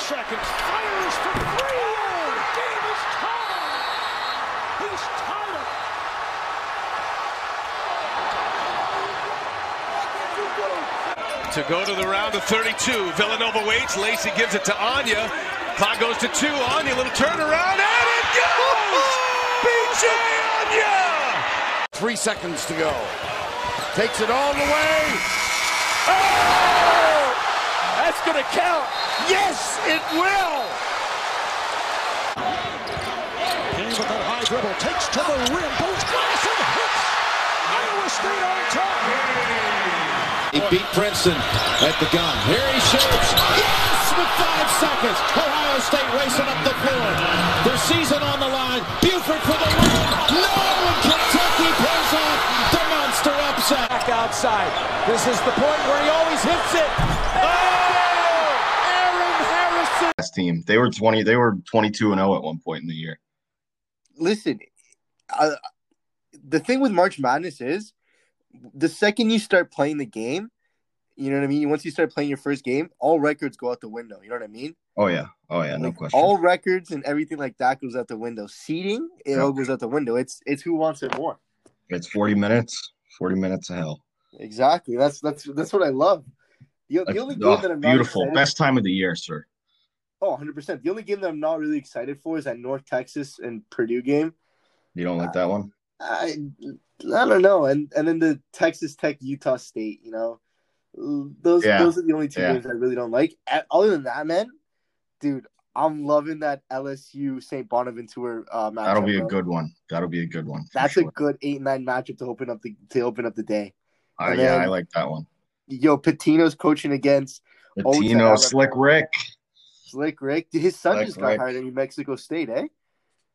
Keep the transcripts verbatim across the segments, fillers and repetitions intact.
thirty seconds, fires for three. Oh, the game is tied. He's tied it. To go to the round of thirty-two, Villanova waits. Lacey gives it to Anya. Clock goes to two. Anya, little turnaround, and it goes. B J Anya. Three seconds to go. Takes it all the way. Oh! That's gonna count. Yes, it will. Games with that high dribble, takes to the rim, goes glass and hits. Iowa State on top. He beat Princeton at the gun. Here he shoots. Yes, with five seconds. Ohio State racing up the floor. Their season on the line. Buford for the win. No, and Kentucky pulls off the monster upset. Back outside. This is the point where he always hits it. Oh, Aaron Harrison. Last team. They were twenty. They were twenty-two and zero at one point in the year. Listen, uh, the thing with March Madness is, the second you start playing the game, you know what I mean? Once you start playing your first game, all records go out the window. You know what I mean? Oh, yeah. Oh, yeah. No like, question. All records and everything like that goes out the window. Seeding, it all goes out the window. It's it's who wants it more. It's forty minutes. forty minutes of hell. Exactly. That's that's that's what I love. The, the only oh, game that I'm beautiful. Not best time of the year, sir. Oh, one hundred percent. The only game that I'm not really excited for is that North Texas and Purdue game. You don't like uh, that one? I... I don't know, and and then the Texas Tech, Utah State, you know, those yeah. those are the only two yeah. games I really don't like. Other than that, man, dude, I'm loving that L S U Saint Bonaventure uh, matchup. That'll be a bro. good one. That'll be a good one. That's sure. a good eight nine matchup to open up the to open up the day. Uh, then, yeah, I like that one. Yo, Pitino's coaching against Pitino, Slick Rick. Slick Rick, his son Slick just got Rick. hired in New Mexico State, eh?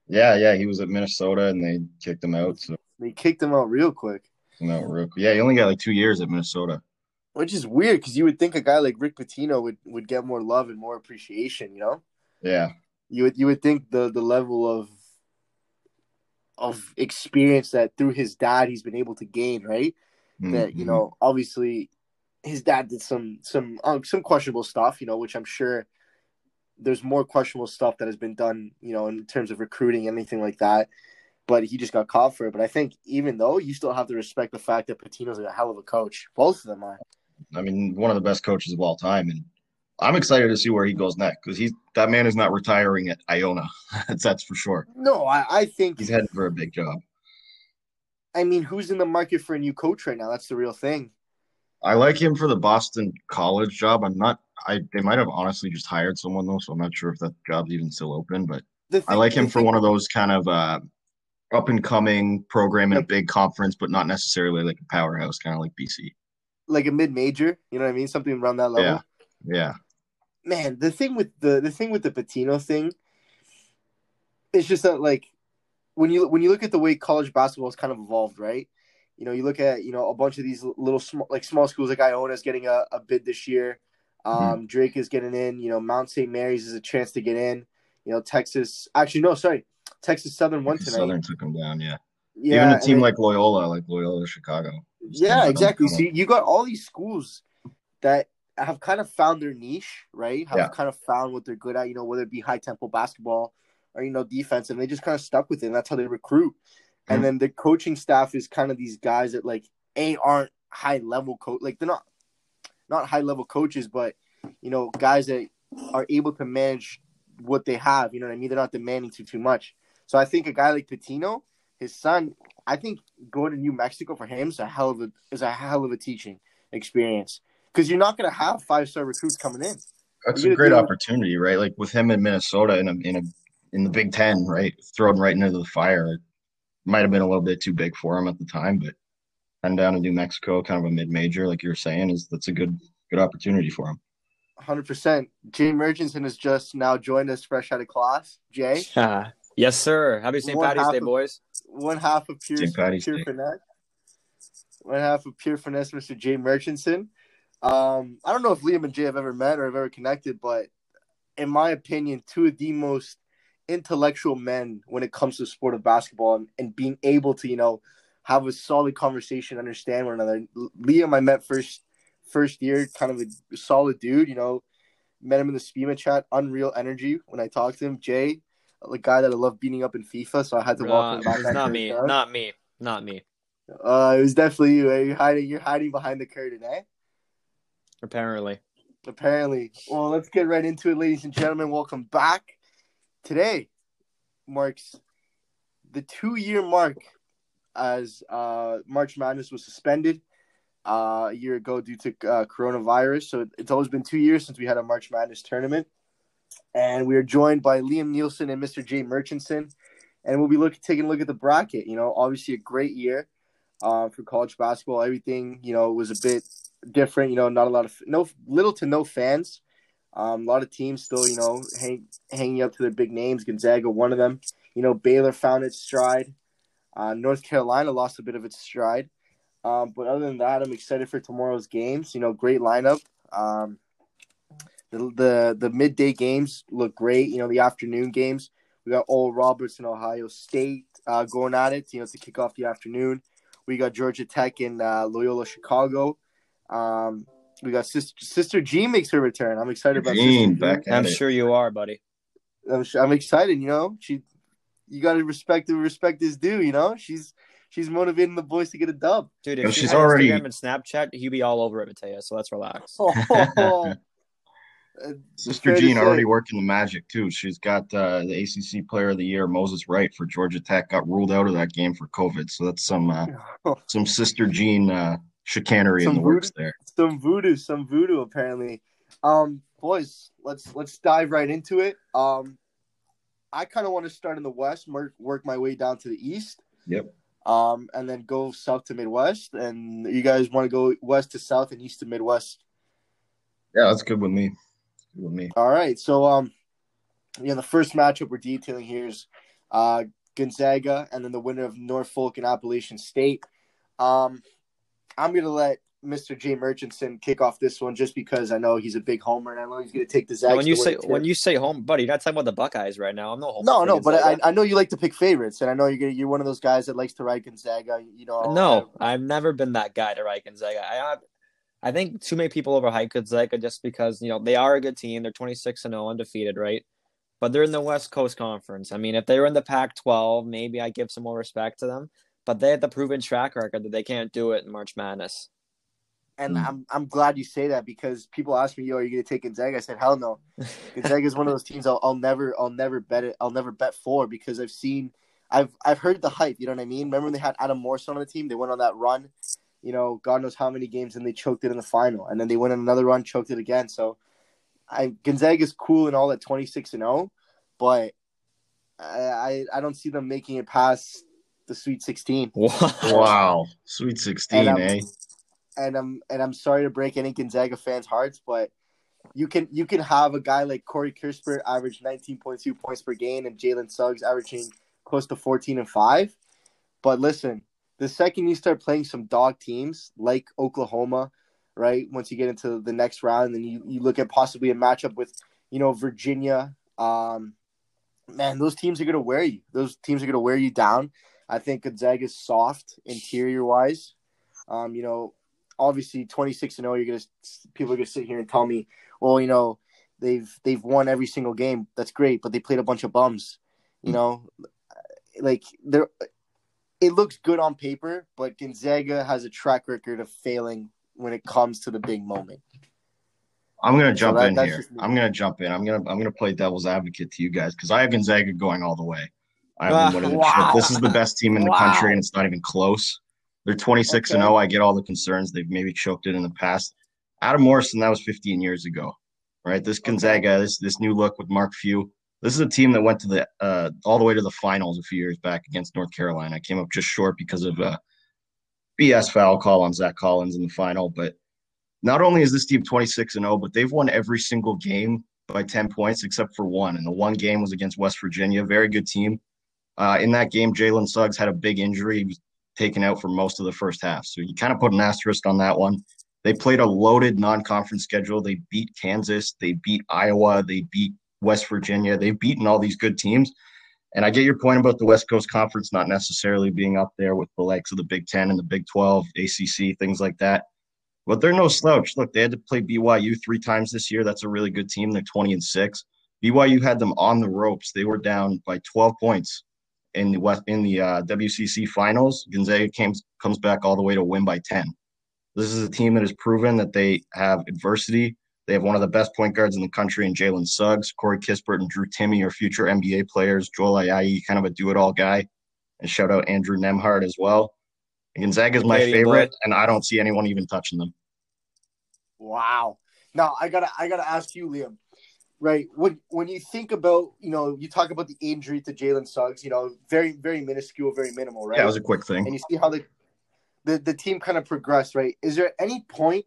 Yeah, yeah, he was at Minnesota, and they kicked him out. So. They kicked him out real quick. No, real quick. Yeah, he only got like two years at Minnesota. Which is weird because you would think a guy like Rick Pitino would, would get more love and more appreciation, you know? Yeah. You would you would think the, the level of of experience that through his dad he's been able to gain, right? Mm-hmm. That, you know, obviously his dad did some some um, some questionable stuff, you know, which I'm sure there's more questionable stuff that has been done, you know, in terms of recruiting, anything like that. But he just got caught for it. But I think even though, you still have to respect the fact that Pitino's a hell of a coach. Both of them are. I mean, one of the best coaches of all time. And I'm excited to see where he goes next because he's that man is not retiring at Iona. That's for sure. No, I, I think – he's headed for a big job. I mean, who's in the market for a new coach right now? That's the real thing. I like him for the Boston College job. I'm not – I they might have honestly just hired someone, though, so I'm not sure if that job's even still open. But thing, I like him for thing- one of those kind of uh, – up-and-coming program in like, a big conference, but not necessarily like a powerhouse, kind of like B C. Like a mid-major, you know what I mean? Something around that level. Yeah, yeah. Man, the thing with the the thing with the Pitino thing, it's just that, like, when you when you look at the way college basketball has kind of evolved, right? You know, you look at, you know, a bunch of these little, sm- like, small schools like Iona is getting a, a bid this year. Um, mm-hmm. Drake is getting in. You know, Mount Saint Mary's is a chance to get in. You know, Texas – actually, no, sorry. Texas Southern won tonight. Southern took them down, yeah. yeah Even a team then, like Loyola, like Loyola Chicago. Yeah, exactly. So you got all these schools that have kind of found their niche, right? Have yeah. kind of found what they're good at, you know, whether it be high tempo basketball or, you know, defense, and they just kind of stuck with it. And that's how they recruit. Mm-hmm. And then the coaching staff is kind of these guys that, like, A, aren't high-level coach. Like, they're not, not high-level coaches, but, you know, guys that are able to manage what they have. You know what I mean? They're not demanding too, too much. So I think a guy like Pitino, his son, I think going to New Mexico for him is a hell of a is a hell of a teaching experience because you're not going to have five star recruits coming in. That's a great opportunity, right? Like with him in Minnesota in a, in a in the Big Ten, right, thrown right into the fire. Might have been a little bit too big for him at the time, but and down in New Mexico, kind of a mid major, like you were saying, is that's a good good opportunity for him. one hundred percent. Jay Mergensen has just now joined us fresh out of class. Jay. Yes, sir. Happy Saint Patty's Day, of, boys. One half of pure, pure finesse. One half of pure finesse, Mister Jay Merchinson. Um, I don't know if Liam and Jay have ever met or have ever connected, but in my opinion, two of the most intellectual men when it comes to the sport of basketball and, and being able to, you know, have a solid conversation, understand one another. Liam, I met first, first year, kind of a solid dude, you know, Met him in the Spima chat. Unreal energy when I talked to him. Jay, the guy that I love beating up in FIFA, so I had to uh, walk him back. It's not me. Time. Not me. Not me. Uh, it was definitely you. Eh? You're hiding. You're hiding behind the curtain, eh? Apparently. Apparently. Well, let's get right into it, ladies and gentlemen. Welcome back. Today marks the two-year mark as uh, March Madness was suspended uh, a year ago due to uh, coronavirus. So it's always been two years since we had a March Madness tournament. And we are joined by Liam Nielsen and Mister Jay Murchison. And we'll be looking, taking a look at the bracket. You know, obviously a great year uh, for college basketball. Everything, you know, was a bit different. You know, not a lot of – no, little to no fans. Um, a lot of teams still, you know, hang, hanging up to their big names. Gonzaga, one of them. You know, Baylor found its stride. Uh, North Carolina lost a bit of its stride. Um, but other than that, I'm excited for tomorrow's games. You know, great lineup. Um, the, the the midday games look great. You know, the afternoon games. We got Oral Roberts and Ohio State uh, going at it, you know, to kick off the afternoon. We got Georgia Tech and uh, Loyola Chicago. Um, we got Sister, Sister Jean makes her return. I'm excited about Jean, Sister Jean. I'm sure you are, buddy. I'm, sure, I'm excited, you know. She, you got to respect the respect is due, you know. She's she's motivating the boys to get a dub. Dude, if no, she she's had already... Instagram and Snapchat, he'd be all over it, Mateo, so let's relax. Oh. Sister Jean already working the Magic, too. She's got uh, the A C C Player of the Year, Moses Wright, for Georgia Tech. Got ruled out of that game for COVID. So that's some uh, some Sister Jean uh, chicanery some in the voodoo, works there. Some voodoo, some voodoo, apparently. Um, boys, let's let's dive right into it. Um, I kind of want to start in the West, work, work my way down to the East. Yep. Um, and then go South to Midwest. And you guys want to go West to South and East to Midwest? Yeah, that's good with me. With me. All right, so um, you know the first matchup we're detailing here is uh, Gonzaga, and then the winner of Norfolk and Appalachian State. Um, I'm gonna let Mister Jay Murchison kick off this one just because I know he's a big homer, and I know he's gonna take the Zags. When you say when you say home, buddy, you're not talking about the Buckeyes right now. I'm no homer. No, no, but I, I know you like to pick favorites, and I know you're gonna, you're one of those guys that likes to ride Gonzaga. You know, no, that. I've never been that guy to ride Gonzaga. I. I I think too many people overhype Gonzaga just because, you know, they are a good team. They're twenty-six and oh, undefeated, right? But they're in the West Coast Conference. I mean, if they were in the Pac twelve, maybe I give some more respect to them. But they have the proven track record that they can't do it in March Madness. And I'm I'm glad you say that because people ask me, "Yo, are you gonna take Gonzaga?" I said, "Hell no." Gonzaga is one of those teams I'll, I'll never I'll never bet it. I'll never bet for because I've seen I've I've heard the hype. You know what I mean? Remember when they had Adam Morrison on the team? They went on that run. You know, God knows how many games, and they choked it in the final. And then they went on another run, choked it again. So, I Gonzaga's cool and all at twenty-six and oh, but I I don't see them making it past the Sweet sixteen. Wow, Sweet sixteen, and eh? And I'm and I'm sorry to break any Gonzaga fans' hearts, but you can you can have a guy like Corey Kispert average nineteen point two points per game, and Jalen Suggs averaging close to fourteen and five. But listen. The second you start playing some dog teams like Oklahoma, right, once you get into the next round, then you, you look at possibly a matchup with, you know, Virginia, um, man, those teams are going to wear you. Those teams are going to wear you down. I think Gonzaga is soft interior-wise. Um, you know, obviously twenty-six and oh, you're going to people are going to sit here and tell me, well, you know, they've they've won every single game. That's great, but they played a bunch of bums, you know. Like, they're – it looks good on paper, but Gonzaga has a track record of failing when it comes to the big moment. I'm gonna jump so that, in here. I'm gonna jump in. I'm gonna I'm gonna play devil's advocate to you guys because I have Gonzaga going all the way. I have them winning the trip. This is the best team in the wow. country, and it's not even close. They're twenty-six okay. and zero. I get all the concerns. They've maybe choked it in the past. Adam Morrison, that was fifteen years ago, right? This Gonzaga, okay. this this new look with Mark Few. This is a team that went to the uh, all the way to the finals a few years back against North Carolina. Came up just short because of a B S foul call on Zach Collins in the final. But not only is this team twenty-six and oh, but they've won every single game by ten points except for one. And the one game was against West Virginia, very good team. Uh, in that game, Jalen Suggs had a big injury. He was taken out for most of the first half. So you kind of put an asterisk on that one. They played a loaded non-conference schedule. They beat Kansas. They beat Iowa. They beat West Virginia. They've beaten all these good teams. And I get your point about the West Coast Conference not necessarily being up there with the likes of the Big Ten and the Big twelve, A C C, things like that. But they're no slouch. Look, they had to play B Y U three times this year. That's a really good team. They're twenty and six. B Y U had them on the ropes. They were down by twelve points in the West, in the uh, W C C finals. Gonzaga came, comes back all the way to win by ten. This is a team that has proven that they have adversity. They have one of the best point guards in the country in Jalen Suggs. Corey Kispert and Drew Timme are future N B A players. Joel Ayayi, kind of a do-it-all guy. And shout out Andrew Nembhard as well. Gonzaga is my Lady favorite, boy. And I don't see anyone even touching them. Wow. Now, I gotta, I gotta ask you, Liam, right? When, when you think about, you know, you talk about the injury to Jalen Suggs, you know, very, very minuscule, very minimal, right? Yeah, it was a quick thing. And you see how the, the, the team kind of progressed, right? Is there any point,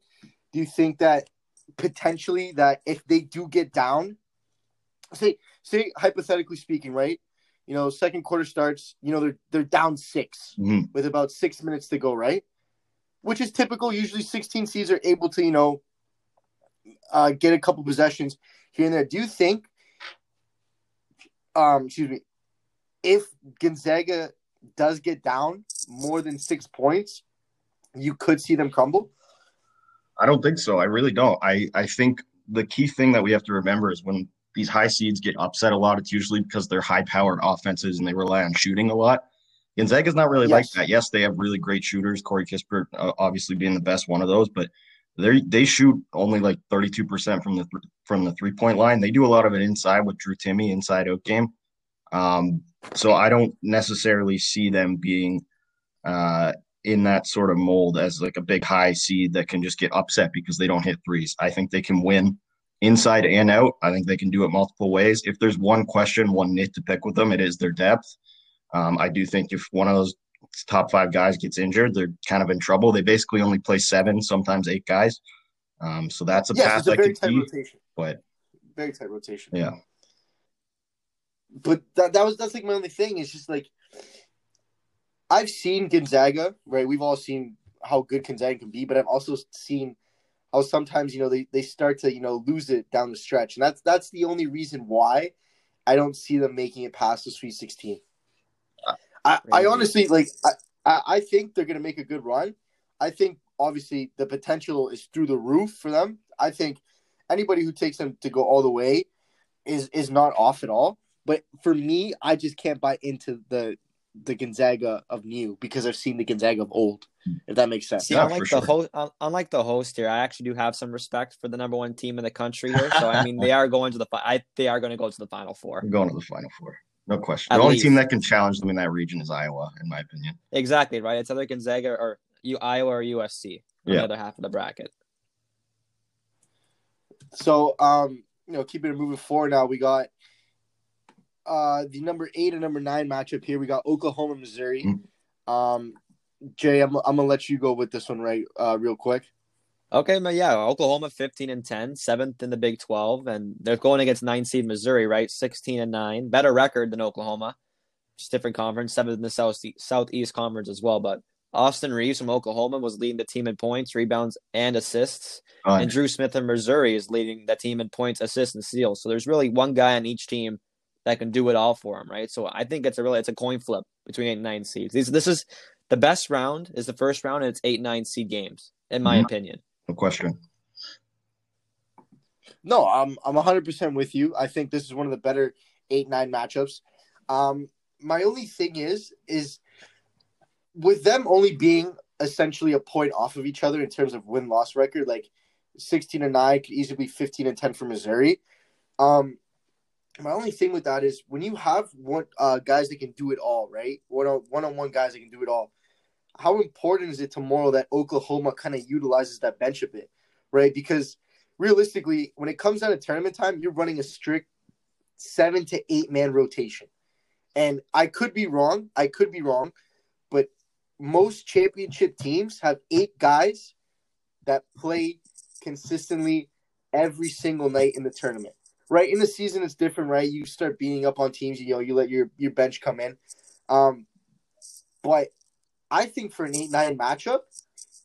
do you think that potentially that if they do get down, say, say hypothetically speaking, right? You know, second quarter starts, you know, they're they're down six mm-hmm. with about six minutes to go, right? Which is typical. Usually sixteen seeds are able to, you know, uh, get a couple possessions here and there. Do you think, um, excuse me, if Gonzaga does get down more than six points, you could see them crumble? I don't think so. I really don't. I, I think the key thing that we have to remember is when – these high seeds get upset a lot. It's usually because they're high-powered offenses and they rely on shooting a lot. Gonzaga's not really yes. like that. Yes, they have really great shooters, Corey Kispert uh, obviously being the best one of those, but they they shoot only like thirty-two percent from the th- from the three-point line. They do a lot of it inside with Drew Timme, inside-out game. Um, so I don't necessarily see them being uh, in that sort of mold as like a big high seed that can just get upset because they don't hit threes. I think they can win inside and out. I think they can do it multiple ways. If there's one question, one nit to pick with them, it is their depth. Um, I do think if one of those top five guys gets injured, they're kind of in trouble. They basically only play seven, sometimes eight guys. Um, so that's a yes, path it's a I very could tight see, rotation. But very tight rotation. Yeah. But that, that was that's like my only thing. It's just like I've seen Gonzaga, right? We've all seen how good Gonzaga can be, but I've also seen how sometimes, you know, they, they start to, you know, lose it down the stretch. And that's that's the only reason why I don't see them making it past the Sweet sixteen. I, I honestly, like, I, I think they're going to make a good run. I think, obviously, the potential is through the roof for them. I think anybody who takes them to go all the way is is not off at all. But for me, I just can't buy into the the Gonzaga of new because I've seen the Gonzaga of old, if that makes sense. See, yeah, unlike, the sure. host, unlike the host here, I actually do have some respect for the number one team in the country here. So, I mean, they are going to the I they are going to go to the Final Four. They're going to the Final Four. No question. At the only least. Team that can challenge them in that region is Iowa, in my opinion. Exactly, right? It's either Gonzaga or you, Iowa or U S C, yeah. the other half of the bracket. So, um, you know, keeping it moving forward now, we got – Uh, the number eight and number nine matchup here. We got Oklahoma, Missouri. Mm-hmm. Um, Jay, I'm, I'm going to let you go with this one right uh, real quick. Okay, but yeah, Oklahoma fifteen and ten, seventh in the Big twelve, and they're going against nine seed Missouri, right? sixteen and nine, better record than Oklahoma. Just different conference, seventh in the South Southeast Conference as well. But Austin Reeves from Oklahoma was leading the team in points, rebounds, and assists. All right. And Drew Smith of Missouri is leading the team in points, assists, and steals. So there's really one guy on each team that can do it all for him, right? So I think it's a really it's a coin flip between eight and nine seeds. These, this is the best round is the first round, and it's eight nine seed games, in my mm-hmm. opinion. No question. No, I'm I'm one hundred percent with you. I think this is one of the better eight nine matchups. Um, my only thing is is with them only being essentially a point off of each other in terms of win loss record, like sixteen and nine could easily be fifteen and ten for Missouri. Um. My only thing with that is when you have one uh, guys that can do it all, right? One on one guys that can do it all. How important is it tomorrow that Oklahoma kind of utilizes that bench a bit, right? Because realistically, when it comes down to tournament time, you're running a strict seven to eight man rotation. And I could be wrong. I could be wrong, but most championship teams have eight guys that play consistently every single night in the tournament. Right, in the season, it's different, right? You start beating up on teams, you know, you let your, your bench come in. Um, but I think for an eight nine matchup,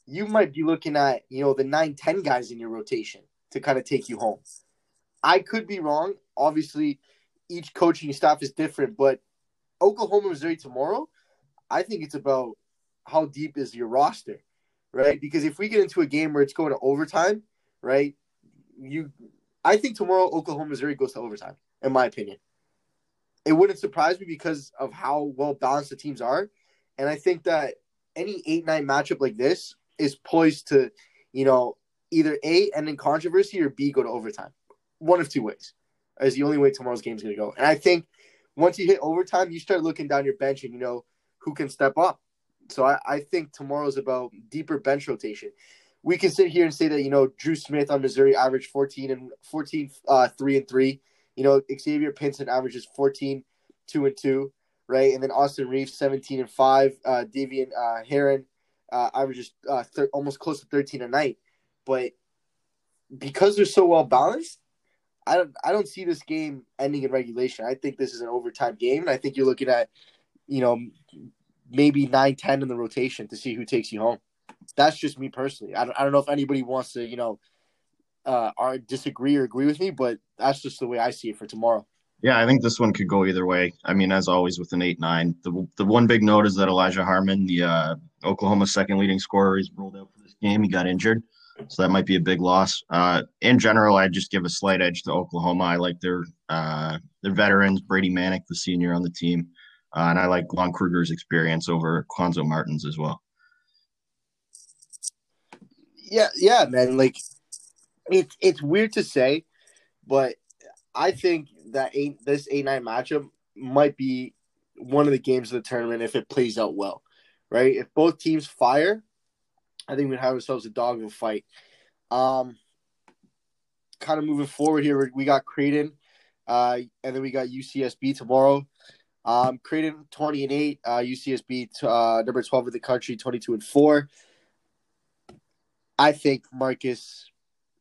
you might be looking at, you know, the nine ten guys in your rotation to kind of take you home. I could be wrong. Obviously, each coaching staff is different, but Oklahoma, Missouri tomorrow, I think it's about how deep is your roster, right? Because if we get into a game where it's going to overtime, right, you, I think tomorrow Oklahoma Missouri goes to overtime, in my opinion. It wouldn't surprise me because of how well-balanced the teams are. And I think that any eight nine matchup like this is poised to, you know, either A, end in controversy, or B, go to overtime. One of two ways is the only way tomorrow's game is going to go. And I think once you hit overtime, you start looking down your bench and, you know, who can step up. So I, I think tomorrow's about deeper bench rotation. We can sit here and say that, you know, Drew Smith on Missouri averaged fourteen and fourteen, uh, three and three. You know, Xavier Pinson averages fourteen, two and two, right? And then Austin Reeves, seventeen and five. Uh, Davian uh, Heron uh, averages uh, thir- almost close to thirteen a night. But because they're so well balanced, I don't, I don't see this game ending in regulation. I think this is an overtime game, and I think you're looking at, you know, maybe nine, ten in the rotation to see who takes you home. That's just me personally. I don't, I don't know if anybody wants to, you know, uh, or disagree or agree with me, but that's just the way I see it for tomorrow. Yeah, I think this one could go either way. I mean, as always with an eight nine, the the one big note is that Elijah Harmon, the uh, Oklahoma second leading scorer, is ruled out for this game. He got injured, so that might be a big loss. Uh, in general, I just give a slight edge to Oklahoma. I like their uh, their veterans, Brady Manick, the senior on the team, uh, and I like Lon Kruger's experience over Quanzo Martins as well. Yeah, yeah, man. Like, it's it's weird to say, but I think that eight, this eight nine matchup might be one of the games of the tournament if it plays out well, right? If both teams fire, I think we'd have ourselves a dog of a fight. Um, kind of moving forward here, we got Creighton, uh, and then we got U C S B tomorrow. Um, Creighton twenty and eight, uh, U C S B uh, number twelve of the country, twenty two and four. I think Marcus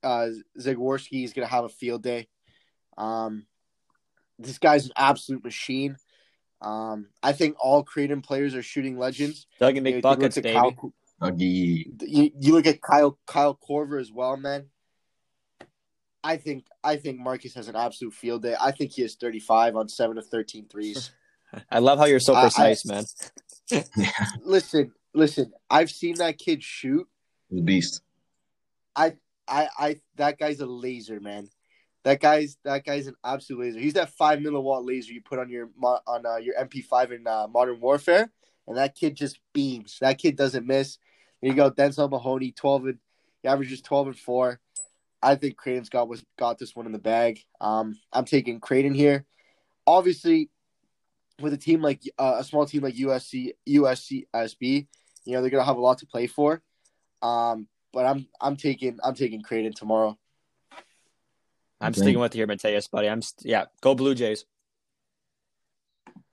uh, Zagorski is going to have a field day. Um, this guy's an absolute machine. Um, I think all Creighton players are shooting legends. Doug and Nick Buckets, baby. Kyle, you, you look at Kyle Kyle Korver as well, man. I think I think Marcus has an absolute field day. I think he has thirty-five on seven of thirteen threes. I love how you're so precise, I, I, man. listen, listen. I've seen that kid shoot. The beast. I, I, I. That guy's a laser, man. That guy's that guy's an absolute laser. He's that five milliwatt laser you put on your on uh, your M P five in uh, Modern Warfare, and that kid just beams. That kid doesn't miss. There you go, Denzel Mahoney, twelve and he averages twelve and four. I think Creighton's got was got this one in the bag. Um, I'm taking Creighton here. Obviously, with a team like uh, a small team like U S C U S C S B, you know they're gonna have a lot to play for. Um, but I'm I'm taking I'm taking Creighton tomorrow. I'm sticking with you here, Mateus, buddy. I'm st- yeah, go Blue Jays.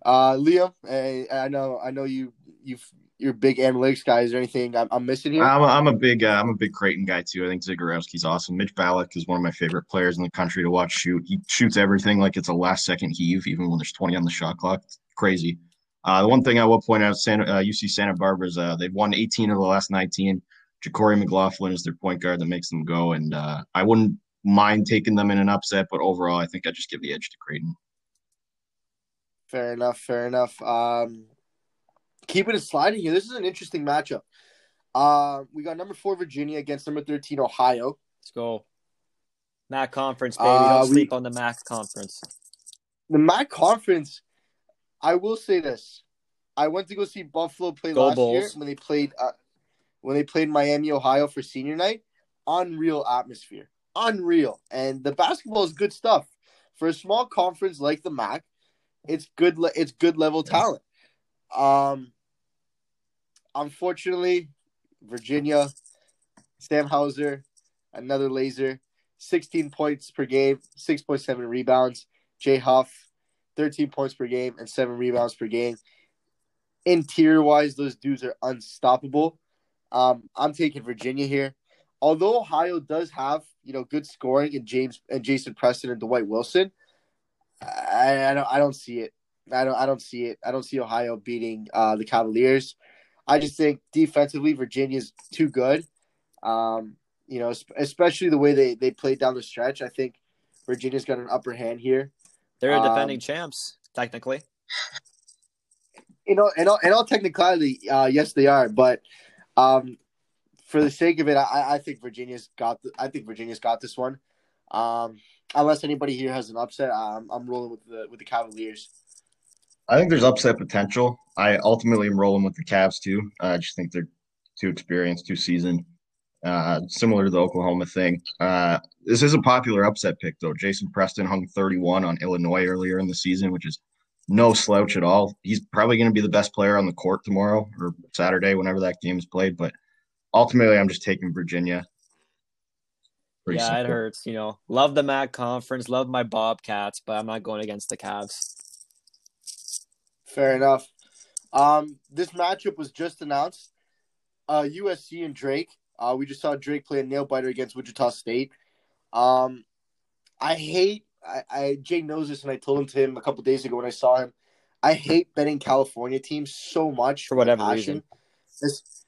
Uh, Liam, I, I know I know you you you're a big analytics guy. Is there anything I'm, I'm missing here? I'm a, I'm a big uh, I'm a big Creighton guy too. I think Zagorowski's awesome. Mitch Ballack is one of my favorite players in the country to watch shoot. He shoots everything like it's a last second heave, even when there's twenty on the shot clock. It's crazy. Uh, the one thing I will point out, Santa, uh, U C Santa Barbara is uh, they've won eighteen of the last nineteen. Ja'Cory McLaughlin is their point guard that makes them go, and uh, I wouldn't mind taking them in an upset, but overall, I think I just give the edge to Creighton. Fair enough, fair enough. Um, keeping it sliding here, this is an interesting matchup. Uh, we got number four Virginia against number thirteen Ohio. Let's go. M A C conference, baby. Uh, Don't we, sleep on the M A C conference. The M A C conference. I will say this: I went to go see Buffalo play go last Bulls. year when they played. Uh, When they played Miami, Ohio for senior night, unreal atmosphere, unreal. And the basketball is good stuff. For a small conference like the M A C, it's good le- It's good level talent. Um, unfortunately, Virginia, Sam Hauser, another laser, sixteen points per game, six point seven rebounds. Jay Huff, thirteen points per game and seven rebounds per game. Interior-wise, those dudes are unstoppable. Um, I'm taking Virginia here. Although Ohio does have, you know, good scoring in James and Jason Preston and Dwight Wilson, I, I don't, I don't see it. I don't, I don't see it. I don't see Ohio beating uh, the Cavaliers. I just think defensively Virginia's too good. Um, you know, especially the way they they played down the stretch. I think Virginia's got an upper hand here. They're um, defending champs, technically. You know, and all, and all technicality, uh, yes, they are, but. Um, for the sake of it, I, I think Virginia's got. The, I think Virginia's got this one. Um, unless anybody here has an upset, I'm, I'm rolling with the with the Cavaliers. I think there's upset potential. I ultimately am rolling with the Cavs too. I just think they're too experienced, too seasoned. Uh, similar to the Oklahoma thing. Uh, this is a popular upset pick, though. Jason Preston hung thirty-one on Illinois earlier in the season, which is no slouch at all. He's probably going to be the best player on the court tomorrow or Saturday, whenever that game is played. But ultimately, I'm just taking Virginia. Pretty yeah, simple. It hurts. You know, love the M A C conference, love my Bobcats, but I'm not going against the Cavs. Fair enough. Um, this matchup was just announced. Uh, U S C and Drake. Uh, we just saw Drake play a nail-biter against Wichita State. Um, I hate I, I, – Jay knows this, and I told him to him a couple days ago when I saw him. I hate betting California teams so much. For whatever reason. It's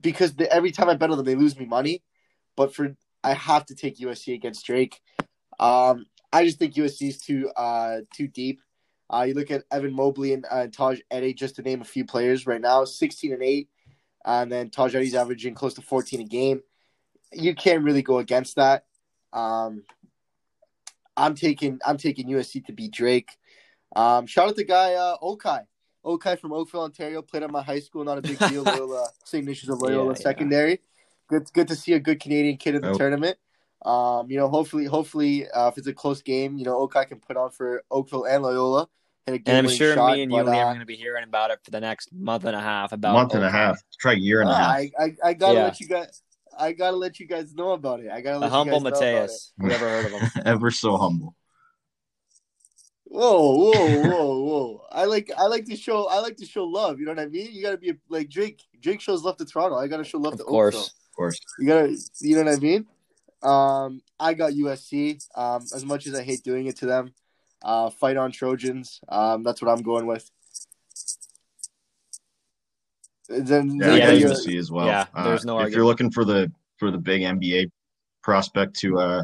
because the, every time I bet on them, they lose me money. But for I have to take U S C against Drake. Um, I just think U S C is too, uh, too deep. Uh, you look at Evan Mobley and uh, Taj Edey, just to name a few players right now, sixteen and eight. And then Taj Edey's averaging close to fourteen a game. You can't really go against that. Um, I'm taking I'm taking U S C to beat Drake. Um, shout out to guy uh, Okai. Okai from Oakville, Ontario, played at my high school. Not a big deal. Loyola, Saint Ignatius of Loyola yeah, Secondary. Yeah. Good, good to see a good Canadian kid in the oh. tournament. Um, you know, hopefully, hopefully, uh, if it's a close game, you know, Okai can put on for Oakville and Loyola. And I'm sure shot, me and you, uh, Liam, are going to be hearing about it for the next month and a half. About month and a half, try a year and uh, a half. I, I, I gotta yeah. let you guys. I gotta let you guys know about it. I gotta let the you humble guys Mateus. Know about it. Never heard of him. Ever so humble. Whoa, whoa, whoa, whoa! I like, I like to show, I like to show love. You know what I mean? You gotta be a, like Drake. Drake shows love to Toronto. I gotta show love of to course, Oakville. Of course. You gotta, you know what I mean? Um, I got U S C. Um, as much as I hate doing it to them. Uh, fight on Trojans. Um, that's what I'm going with. Then, yeah, then yeah, U S C as well. Yeah, uh, there's no. If argument. You're looking for the for the big N B A prospect to, uh,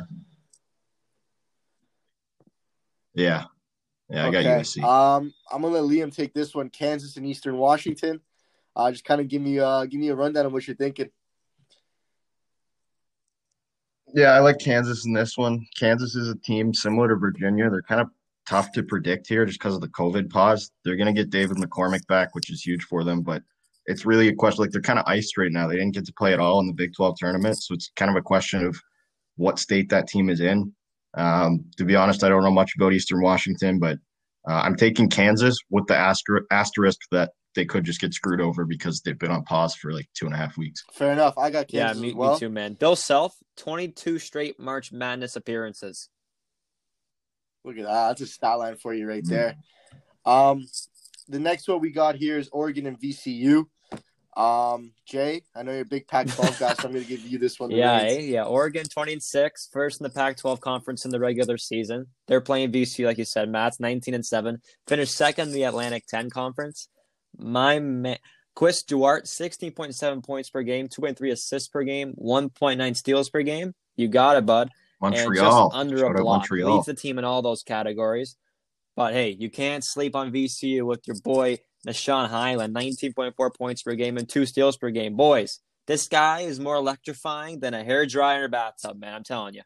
yeah, yeah, I okay. got U S C. Um, I'm gonna let Liam take this one. Kansas and Eastern Washington. Uh, just kind of give me uh give me a rundown of what you're thinking. Yeah, I like Kansas in this one. Kansas is a team similar to Virginia. They're kind of tough to predict here just because of the COVID pause. They're going to get David McCormick back, which is huge for them, but it's really a question. Like, they're kind of iced right now. They didn't get to play at all in the Big twelve tournament, so it's kind of a question of what state that team is in. Um, to be honest, I don't know much about Eastern Washington, but uh, I'm taking Kansas with the aster- asterisk that they could just get screwed over because they've been on pause for like two and a half weeks. Fair enough. I got Kansas. Yeah, me, well. me too, man. Bill Self, twenty-two straight March Madness appearances. Look at that. That's a stat line for you right there. Um, the next one we got here is Oregon and V C U. Um, Jay, I know you're a big Pac twelve guy, so I'm going to give you this one. Yeah, eh? yeah. Oregon, twenty and six, first in the Pac twelve conference in the regular season. They're playing V C U, like you said, Matt's nineteen and seven. Finished second in the Atlantic ten conference. My man, Chris Duarte, sixteen point seven points per game, two point three assists per game, one point nine steals per game. You got it, bud. Montreal. And just under Shout a block. Montreal. Leads the team in all those categories. But, hey, you can't sleep on V C U with your boy, Nishawn Highland, nineteen point four points per game and two steals per game. Boys, this guy is more electrifying than a hairdryer in a bathtub, man. I'm telling you.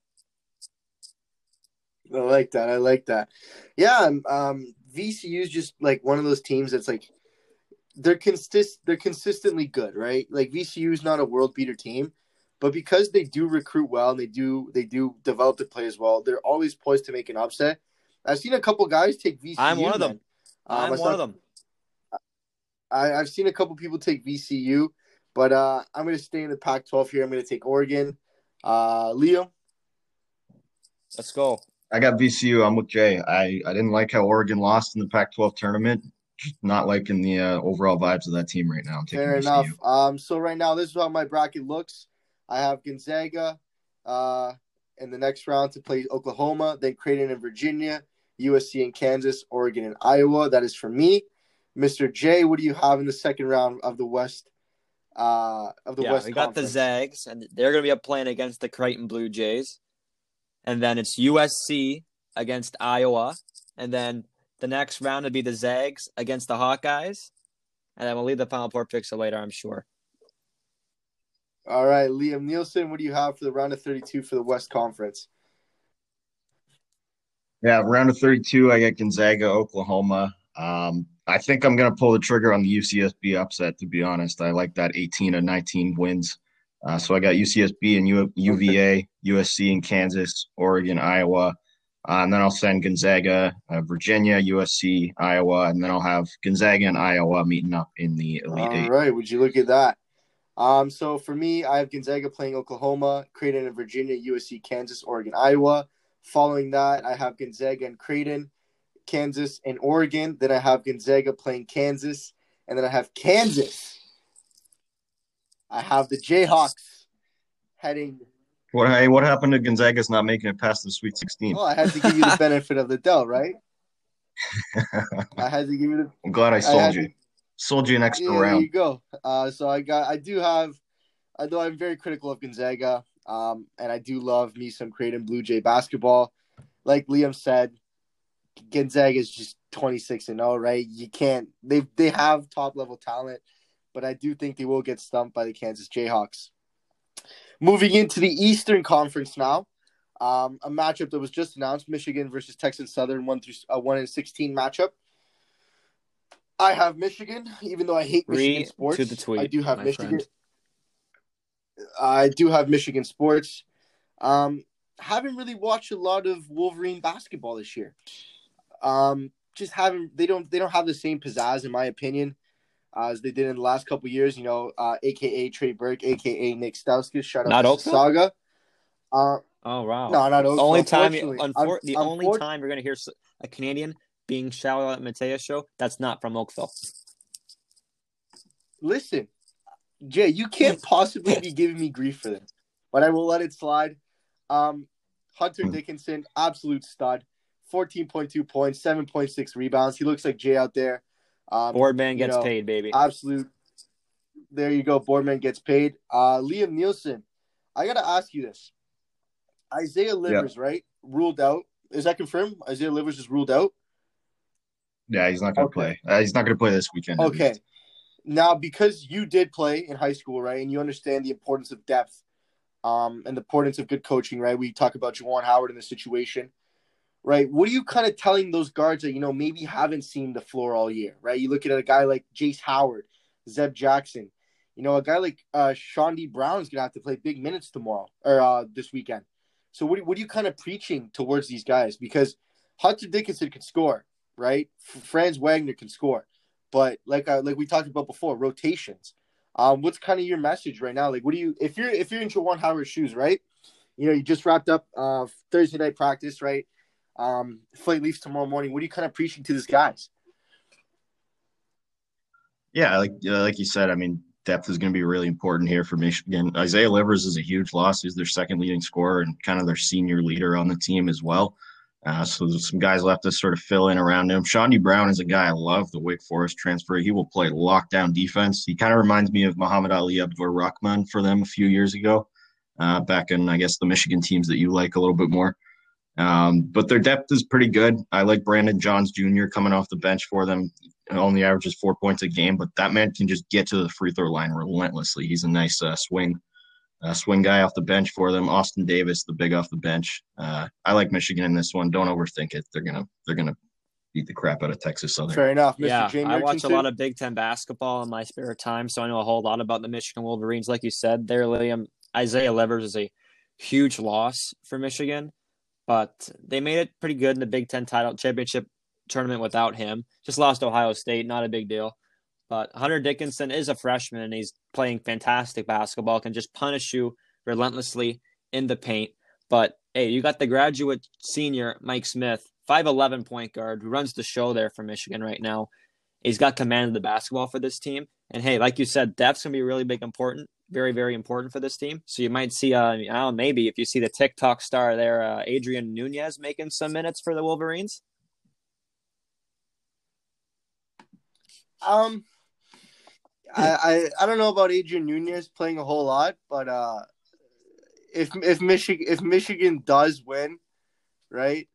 I like that. I like that. Yeah, um, V C U is just, like, one of those teams that's, like, They're consist. They're consistently good, right? Like V C U is not a world beater team, but because they do recruit well and they do they do develop the players well, they're always poised to make an upset. I've seen a couple guys take V C U. I'm one of them. Um, I'm I saw, one of them. I, I've seen a couple people take V C U, but uh, I'm going to stay in the Pac twelve here. I'm going to take Oregon. Uh, Leo, let's go. I got V C U. I'm with Jay. I, I didn't like how Oregon lost in the Pac twelve tournament. Not liking the uh, overall vibes of that team right now. I'm taking Fair enough. Um, so right now, this is how my bracket looks. I have Gonzaga uh, in the next round to play Oklahoma, then Creighton and Virginia, U S C and Kansas, Oregon and Iowa. That is for me. Mister J, what do you have in the second round of the West? Uh, of the yeah, West we got Conference? The Zags, and they're going to be up playing against the Creighton Blue Jays. And then it's U S C against Iowa, and then the next round would be the Zags against the Hawkeyes. And then we'll leave the Final Four picks later, I'm sure. All right, Liam Nielsen, what do you have for the round of thirty-two for the West Conference? Yeah, round of thirty-two, I got Gonzaga, Oklahoma. Um, I think I'm going to pull the trigger on the U C S B upset, to be honest. I like that eighteen or nineteen wins. Uh, so I got U C S B and U- UVA, U S C and Kansas, Oregon, Iowa. Uh, and then I'll send Gonzaga, uh, Virginia, U S C, Iowa, and then I'll have Gonzaga and Iowa meeting up in the Elite Eight. All right, would you look at that? Um, so for me, I have Gonzaga playing Oklahoma, Creighton and Virginia, U S C, Kansas, Oregon, Iowa. Following that, I have Gonzaga and Creighton, Kansas and Oregon. Then I have Gonzaga playing Kansas, and then I have Kansas. I have the Jayhawks heading. What, hey, what happened to Gonzaga's not making it past the Sweet sixteen? Well, I had to give you the benefit of the doubt, right? I had to give you the. I'm glad I sold I you. To, sold you an extra yeah, round. There you go. Uh, so I got. I do have. Although I'm very critical of Gonzaga, um, and I do love me some Creighton Blue Jay basketball. Like Liam said, Gonzaga's just twenty-six and oh, right? You can't. They they have top level talent, but I do think they will get stumped by the Kansas Jayhawks. Moving into the Eastern Conference now, um, a matchup that was just announced: Michigan versus Texas Southern, one through a one and sixteen matchup. I have Michigan, even though I hate Michigan Read sports. To the tweet, I do have Michigan. Friend. I do have Michigan sports. Um, haven't really watched a lot of Wolverine basketball this year. Um, just haven't. They don't. They don't have the same pizzazz, in my opinion. Uh, as they did in the last couple of years, you know, uh, a k a. Trey Burke, a k a. Nick Stauskas. Shout out to Saga. Uh, oh, wow. No, not Oakville. The only time, you, unfor- the only unfor- time you're going to hear a Canadian being shouted at Mateus show, that's not from Oakville. Listen, Jay, you can't possibly be giving me grief for this, but I will let it slide. Um, Hunter Dickinson, absolute stud. fourteen point two points, seven point six rebounds. He looks like Jay out there. Um, Boardman gets know, paid, baby. Absolute. There you go. Boardman gets paid. Uh, Liam Nielsen, I got to ask you this. Isaiah Livers, yeah. right? Ruled out. Is that confirmed? Isaiah Livers is ruled out? Yeah, he's not going to okay. play. Uh, he's not going to play this weekend. Okay. Now, because you did play in high school, right, and you understand the importance of depth um, and the importance of good coaching, right? We talk about Juwan Howard in this situation. Right, what are you kind of telling those guards that, you know, maybe haven't seen the floor all year, right? You're looking at a guy like Jace Howard, Zeb Jackson. You know, a guy like uh, Shaundy Brown's going to have to play big minutes tomorrow or uh, this weekend. So what, what are you kind of preaching towards these guys? Because Hunter Dickinson can score, right? Franz Wagner can score. But like uh, like we talked about before, rotations. Um, what's kind of your message right now? Like, what do you – if you're if you're in Juwan Howard's shoes, right? You know, you just wrapped up uh, Thursday night practice, right? Um, Flight Leafs tomorrow morning. What are you kind of preaching to these guys? Yeah, like uh, like you said, I mean, depth is going to be really important here for Michigan. Isaiah Livers is a huge loss. He's their second leading scorer and kind of their senior leader on the team as well. Uh, so there's some guys left to sort of fill in around him. Shaundy Brown is a guy I love, the Wake Forest transfer. He will play lockdown defense. He kind of reminds me of Muhammad Ali Abdur-Rahman for them a few years ago, uh, back in, I guess, the Michigan teams that you like a little bit more. Um, but their depth is pretty good. I like Brandon Johns Junior coming off the bench for them. It only averages four points a game, but that man can just get to the free throw line relentlessly. He's a nice uh, swing uh, swing guy off the bench for them. Austin Davis, the big off the bench. Uh, I like Michigan in this one. Don't overthink it. They're gonna they're gonna beat the crap out of Texas Southern. Fair enough. Mister Yeah, Jane I Merchant watch too. A lot of Big Ten basketball in my spare time, so I know a whole lot about the Michigan Wolverines. Like you said, there, Liam, Isaiah Livers is a huge loss for Michigan. But they made it pretty good in the Big Ten title championship tournament without him. Just lost Ohio State, not a big deal. But Hunter Dickinson is a freshman, and he's playing fantastic basketball, can just punish you relentlessly in the paint. But, hey, you got the graduate senior, Mike Smith, five eleven point guard, who runs the show there for Michigan right now. He's got command of the basketball for this team. And, hey, like you said, depth's going to be really big important. Very, very important for this team. So you might see, uh, I don't know, maybe if you see the TikTok star there, uh, Adrian Nunez making some minutes for the Wolverines. Um, I, I I don't know about Adrian Nunez playing a whole lot, but uh, if if Michigan if Michigan does win, right?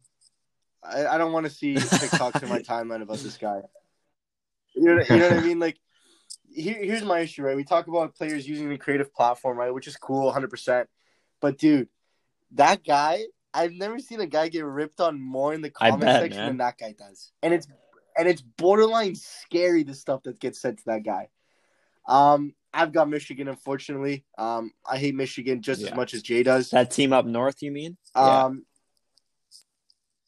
I, I don't want to see TikToks in my timeline about this guy. You know, you know what I mean? Like. here, here's my issue, right? We talk about players using the creative platform, right, which is cool, one hundred percent. But, dude, that guy, I've never seen a guy get ripped on more in the comment bet, section man. than that guy does. And it's and it's borderline scary, the stuff that gets said to that guy. Um, I've got Michigan, unfortunately. Um, I hate Michigan just yeah. as much as Jay does. That team up north, you mean? Um,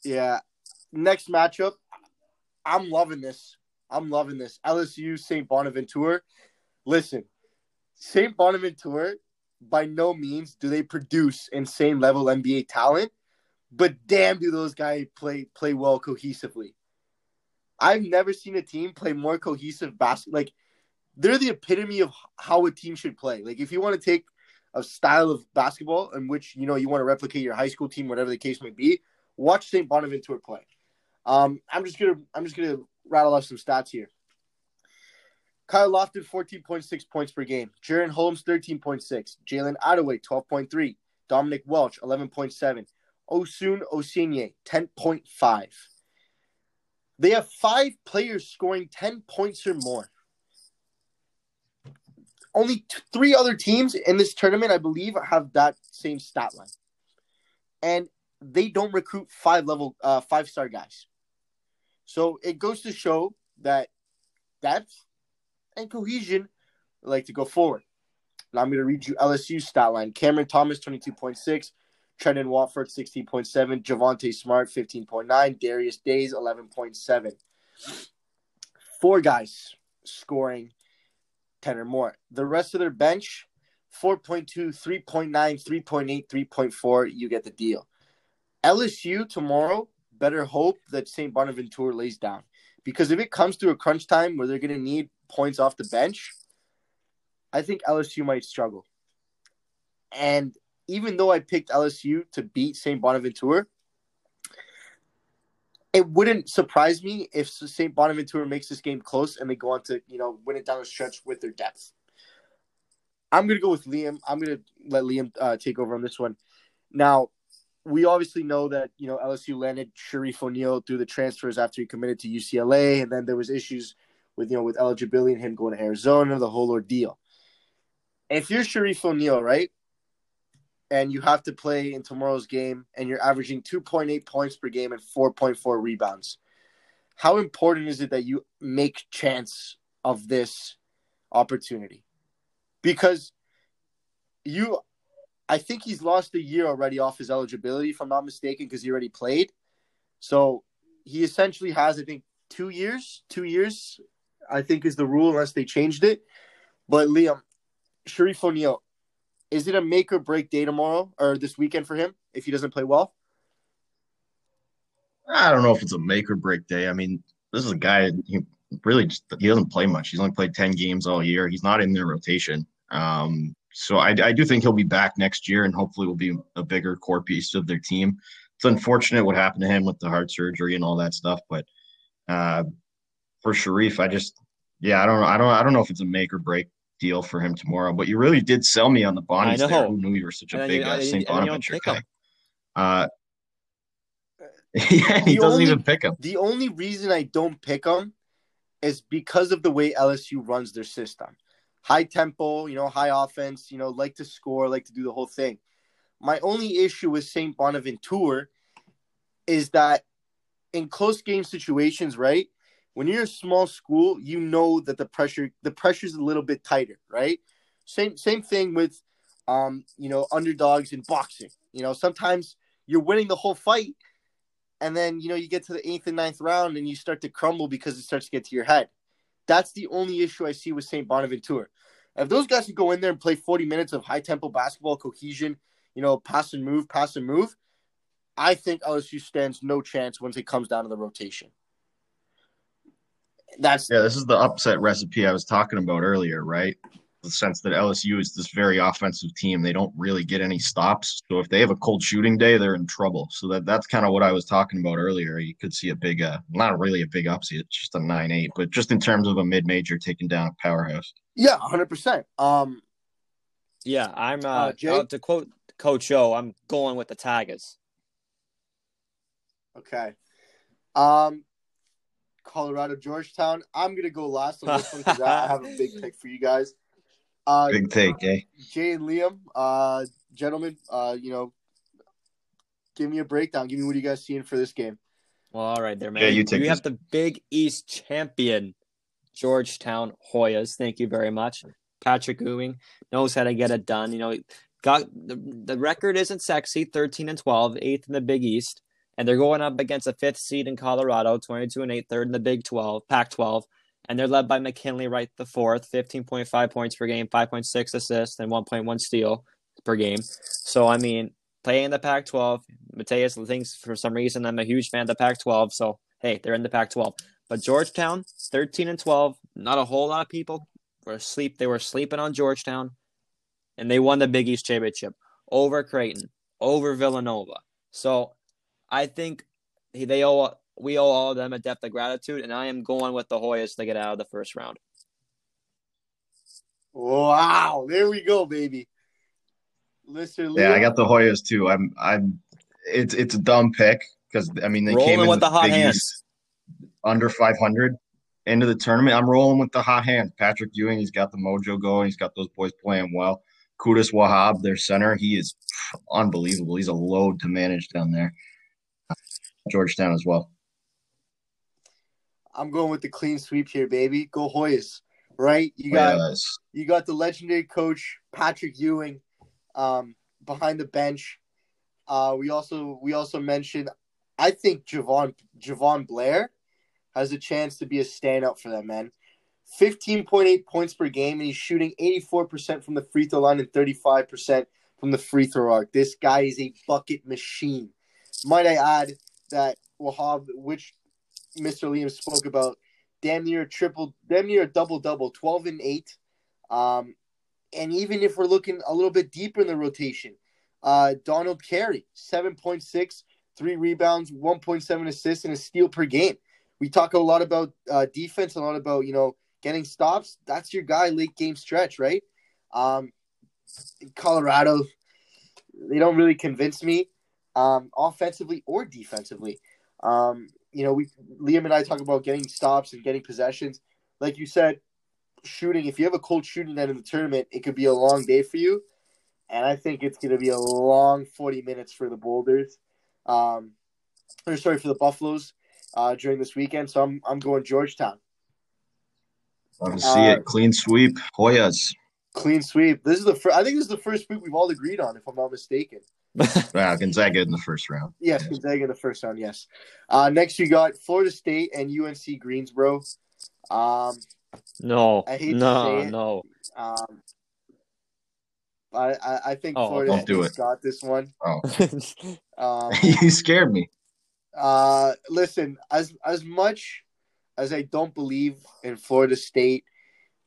yeah. yeah. Next matchup, I'm loving this. I'm loving this. L S U, Saint Bonaventure. Listen, Saint Bonaventure, by no means do they produce insane level N B A talent, but damn do those guys play play well cohesively. I've never seen a team play more cohesive basketball. Like, they're the epitome of how a team should play. Like, if you want to take a style of basketball in which, you know, you want to replicate your high school team, whatever the case may be, watch Saint Bonaventure play. Um, I'm just gonna I'm just gonna rattle off some stats here. Kyle Lofton, fourteen point six points per game. Jaron Holmes, thirteen point six. Jalen Attaway, twelve point three. Dominic Welch, eleven point seven. Osun Osinye, ten point five. They have five players scoring ten points or more. Only two, three other teams in this tournament, I believe, have that same stat line. And they don't recruit five-level, uh, five-star guys. So it goes to show that depth and cohesion like to go forward. Now I'm going to read you L S U's stat line. Cameron Thomas, twenty-two point six. Trenton Watford, sixteen point seven. Javonte Smart, fifteen point nine. Darius Days, eleven point seven. Four guys scoring ten or more. The rest of their bench, four point two, three point nine, three point eight, three point four. You get the deal. L S U tomorrow, better hope that Saint Bonaventure lays down. Because if it comes to a crunch time where they're going to need points off the bench, I think L S U might struggle. And even though I picked L S U to beat Saint Bonaventure, it wouldn't surprise me if Saint Bonaventure makes this game close and they go on to, you know, win it down the stretch with their depth. I'm going to go with Liam. I'm going to let Liam uh, take over on this one. Now, we obviously know that, you know, L S U landed Sharif O'Neal through the transfers after he committed to U C L A, and then there was issues with, you know, with eligibility and him going to Arizona, the whole ordeal. If you're Sharif O'Neal, right, and you have to play in tomorrow's game and you're averaging two point eight points per game and four point four rebounds, how important is it that you make chance of this opportunity? Because you – I think he's lost a year already off his eligibility, if I'm not mistaken, because he already played. So he essentially has, I think, two years. Two years, I think, is the rule, unless they changed it. But, Liam, Sharif O'Neal, is it a make-or-break day tomorrow or this weekend for him if he doesn't play well? I don't know if it's a make-or-break day. I mean, this is a guy, he really just, he doesn't play much. He's only played ten games all year. He's not in their rotation. Um So I, I do think he'll be back next year and hopefully will be a bigger core piece of their team. It's unfortunate what happened to him with the heart surgery and all that stuff. But uh, for Sharif, I just, yeah, I don't know. I don't, I don't know if it's a make or break deal for him tomorrow, but you really did sell me on the Bonnies there. Who knew you were such a and big I, uh, Saint Bonaventure guy. Uh, yeah, he doesn't only, even pick him. The only reason I don't pick him is because of the way L S U runs their system. High tempo, you know, high offense, you know, like to score, like to do the whole thing. My only issue with Saint Bonaventure is that in close game situations, right, when you're a small school, you know that the pressure, the pressure's a little bit tighter, right? Same same thing with, um, you know, underdogs in boxing. You know, sometimes you're winning the whole fight, and then, you know, you get to the eighth and ninth round, and you start to crumble because it starts to get to your head. That's the only issue I see with Saint Bonaventure. If those guys could go in there and play forty minutes of high-tempo basketball, cohesion, you know, pass and move, pass and move, I think L S U stands no chance once it comes down to the rotation. That's Yeah, this is the upset recipe I was talking about earlier, right? The sense that L S U is this very offensive team. They don't really get any stops. So if they have a cold shooting day, they're in trouble. So that that's kind of what I was talking about earlier. You could see a big, uh, not really a big upset, it's just a nine eight, but just in terms of a mid-major taking down a powerhouse. Yeah, one hundred percent. Um, yeah, I'm uh, uh, Jay? to quote Coach O, I'm going with the Tigers. Okay. Um, Colorado, Georgetown. I'm going to go last on this one because I have a big pick for you guys. Uh, big take, eh? Jay and Liam, uh, gentlemen, uh, you know, give me a breakdown. Give me what you guys seeing for this game. Well, all right there, man. Yeah, you take we have the Big East champion, Georgetown Hoyas. Thank you very much. Patrick Ewing knows how to get it done. You know, got the, the record isn't sexy, thirteen and twelve, eighth in the Big East. And they're going up against a fifth seed in Colorado, twenty-two and eight, third in the Big twelve, Pac twelve. And they're led by McKinley Wright the fourth, fifteen point five points per game, five point six assists, and one point one steal per game. So, I mean, playing the Pac twelve, Mateus thinks for some reason I'm a huge fan of the Pac twelve. So, hey, they're in the Pac twelve. But Georgetown, thirteen and twelve, not a whole lot of people were asleep. They were sleeping on Georgetown, and they won the Big East championship over Creighton, over Villanova. So, I think they owe we owe all of them a debt of gratitude, and I am going with the Hoyas to get out of the first round. Wow, there we go, baby. Listen, yeah, Leo. I got the Hoyas too. I'm, I'm. It's it's a dumb pick because I mean they rolling came in with the, the hot hands under five hundred into the tournament. I'm rolling with the hot hands. Patrick Ewing, he's got the mojo going. He's got those boys playing well. Kudus Wahab, their center, he is unbelievable. He's a load to manage down there. Georgetown as well. I'm going with the clean sweep here, baby. Go Hoyas, right? You got yes. you got the legendary coach Patrick Ewing um, behind the bench. Uh, we also we also mentioned I think Javon Javon Blair has a chance to be a standout for them, man. fifteen point eight points per game, and he's shooting eighty-four percent from the free throw line and thirty-five percent from the free throw arc. This guy is a bucket machine. Might I add that Wahab, which Mister Liam spoke about, damn near a triple, damn near a double double, twelve and eight. Um, and even if we're looking a little bit deeper in the rotation, uh, Donald Carey, seven point six, three rebounds, one point seven assists, and a steal per game. We talk a lot about uh, defense, a lot about you know getting stops. That's your guy late game stretch, right? Um, Colorado, they don't really convince me. Um, offensively or defensively. Um, you know, we Liam and I talk about getting stops and getting possessions. Like you said, shooting, if you have a cold shooting night in the tournament, it could be a long day for you. And I think it's going to be a long forty minutes for the Boulders. Um, or sorry, for the Buffaloes uh, during this weekend. So I'm I'm going Georgetown. Love to see uh, it. Clean sweep. Hoyas. Clean sweep. This is the fir- I think this is the first week we've all agreed on, if I'm not mistaken. Wow, Gonzaga in the first round. Yes, yes, Gonzaga in the first round, yes. Uh, next, you got Florida State and U N C Greensboro. Um, no, I hate no, to say it. no. Um, I, I, I think oh, Florida State's got this one. Oh. um, you scared me. Uh, listen, as as much as I don't believe in Florida State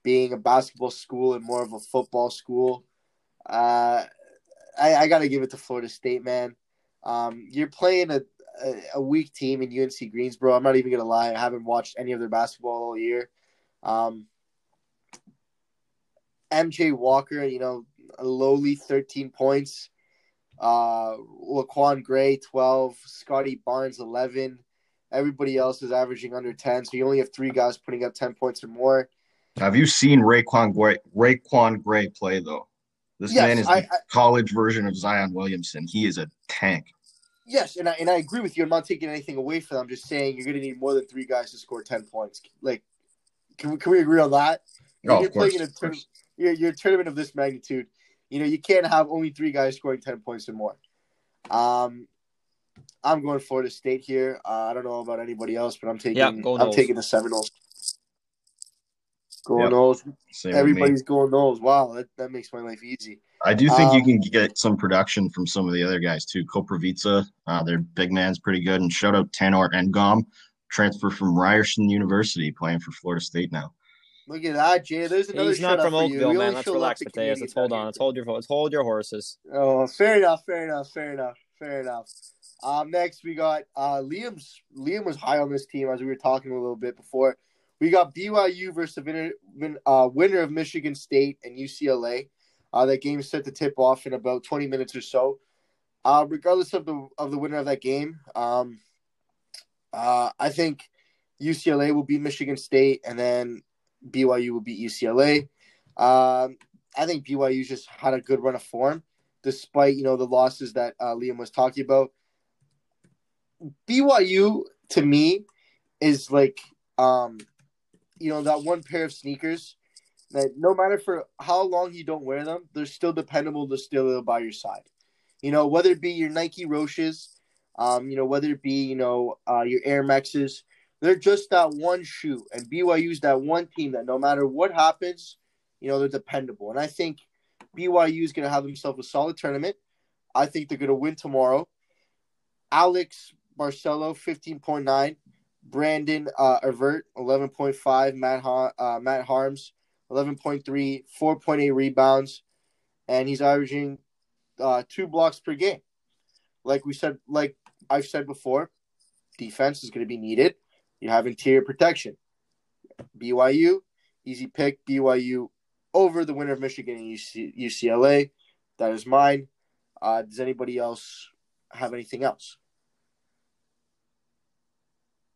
being a basketball school and more of a football school, uh, I, I got to give it to Florida State, man. Um, you're playing a, a, a weak team in U N C Greensboro. I'm not even going to lie. I haven't watched any of their basketball all year. Um, M J Walker, you know, a lowly thirteen points. Uh, Laquan Gray, twelve. Scotty Barnes, eleven. Everybody else is averaging under ten, so you only have three guys putting up ten points or more. Have you seen Raekwon Gray, Raekwon Gray play, though? This yes, man is the I, I, college version of Zion Williamson. He is a tank. Yes, and I and I agree with you. I'm not taking anything away from them. I'm just saying you're going to need more than three guys to score ten points. Like, can we, can we agree on that? When oh, you're of course. Playing in a tur- course. You're, you're a tournament of this magnitude. You know, you can't have only three guys scoring ten points or more. Um, I'm going Florida State here. Uh, I don't know about anybody else, but I'm taking yep, I'm Knowles. taking the Seminoles. Going yep. Knowles. Same Everybody's going Knowles. Wow, that, that makes my life easy. I do think um, you can get some production from some of the other guys too. Koprovica, uh, their big man's pretty good. And shout out Tanner Engom, transfer from Ryerson University, playing for Florida State now. Look at that, Jay. There's another. He's not from Oakville, man. Let's relax, Mateus. Let's hold on. Let's hold your let's hold your horses. Oh, fair enough. Fair enough. Fair enough. Fair enough. Um, next we got uh, Liam's. Liam was high on this team as we were talking a little bit before. We got B Y U versus the winner, uh, winner of Michigan State and U C L A. Uh, that game is set to tip off in about twenty minutes or so. Uh, regardless of the of the winner of that game, um, uh, I think U C L A will beat Michigan State, and then B Y U will beat U C L A. Um, I think B Y U just had a good run of form, despite, you know, the losses that uh, Liam was talking about. B Y U, to me, is like, um, you know, that one pair of sneakers that no matter for how long you don't wear them, they're still dependable, they're still by your side. You know, whether it be your Nike Roches, um, you know, whether it be, you know, uh, your Air Maxes, they're just that one shoe. And B Y U's that one team that no matter what happens, you know, they're dependable. And I think B Y U is going to have themselves a solid tournament. I think they're going to win tomorrow. Alex Barcelo, fifteen point nine. Brandon uh, Avert, eleven point five. Matt, ha- uh, Matt Harms, eleven point three. four point eight rebounds. And he's averaging uh, two blocks per game. Like we said, like I've said before, defense is going to be needed. You have interior protection. B Y U, easy pick. B Y U over the winner of Michigan and U C L A. That is mine. Uh, does anybody else have anything else?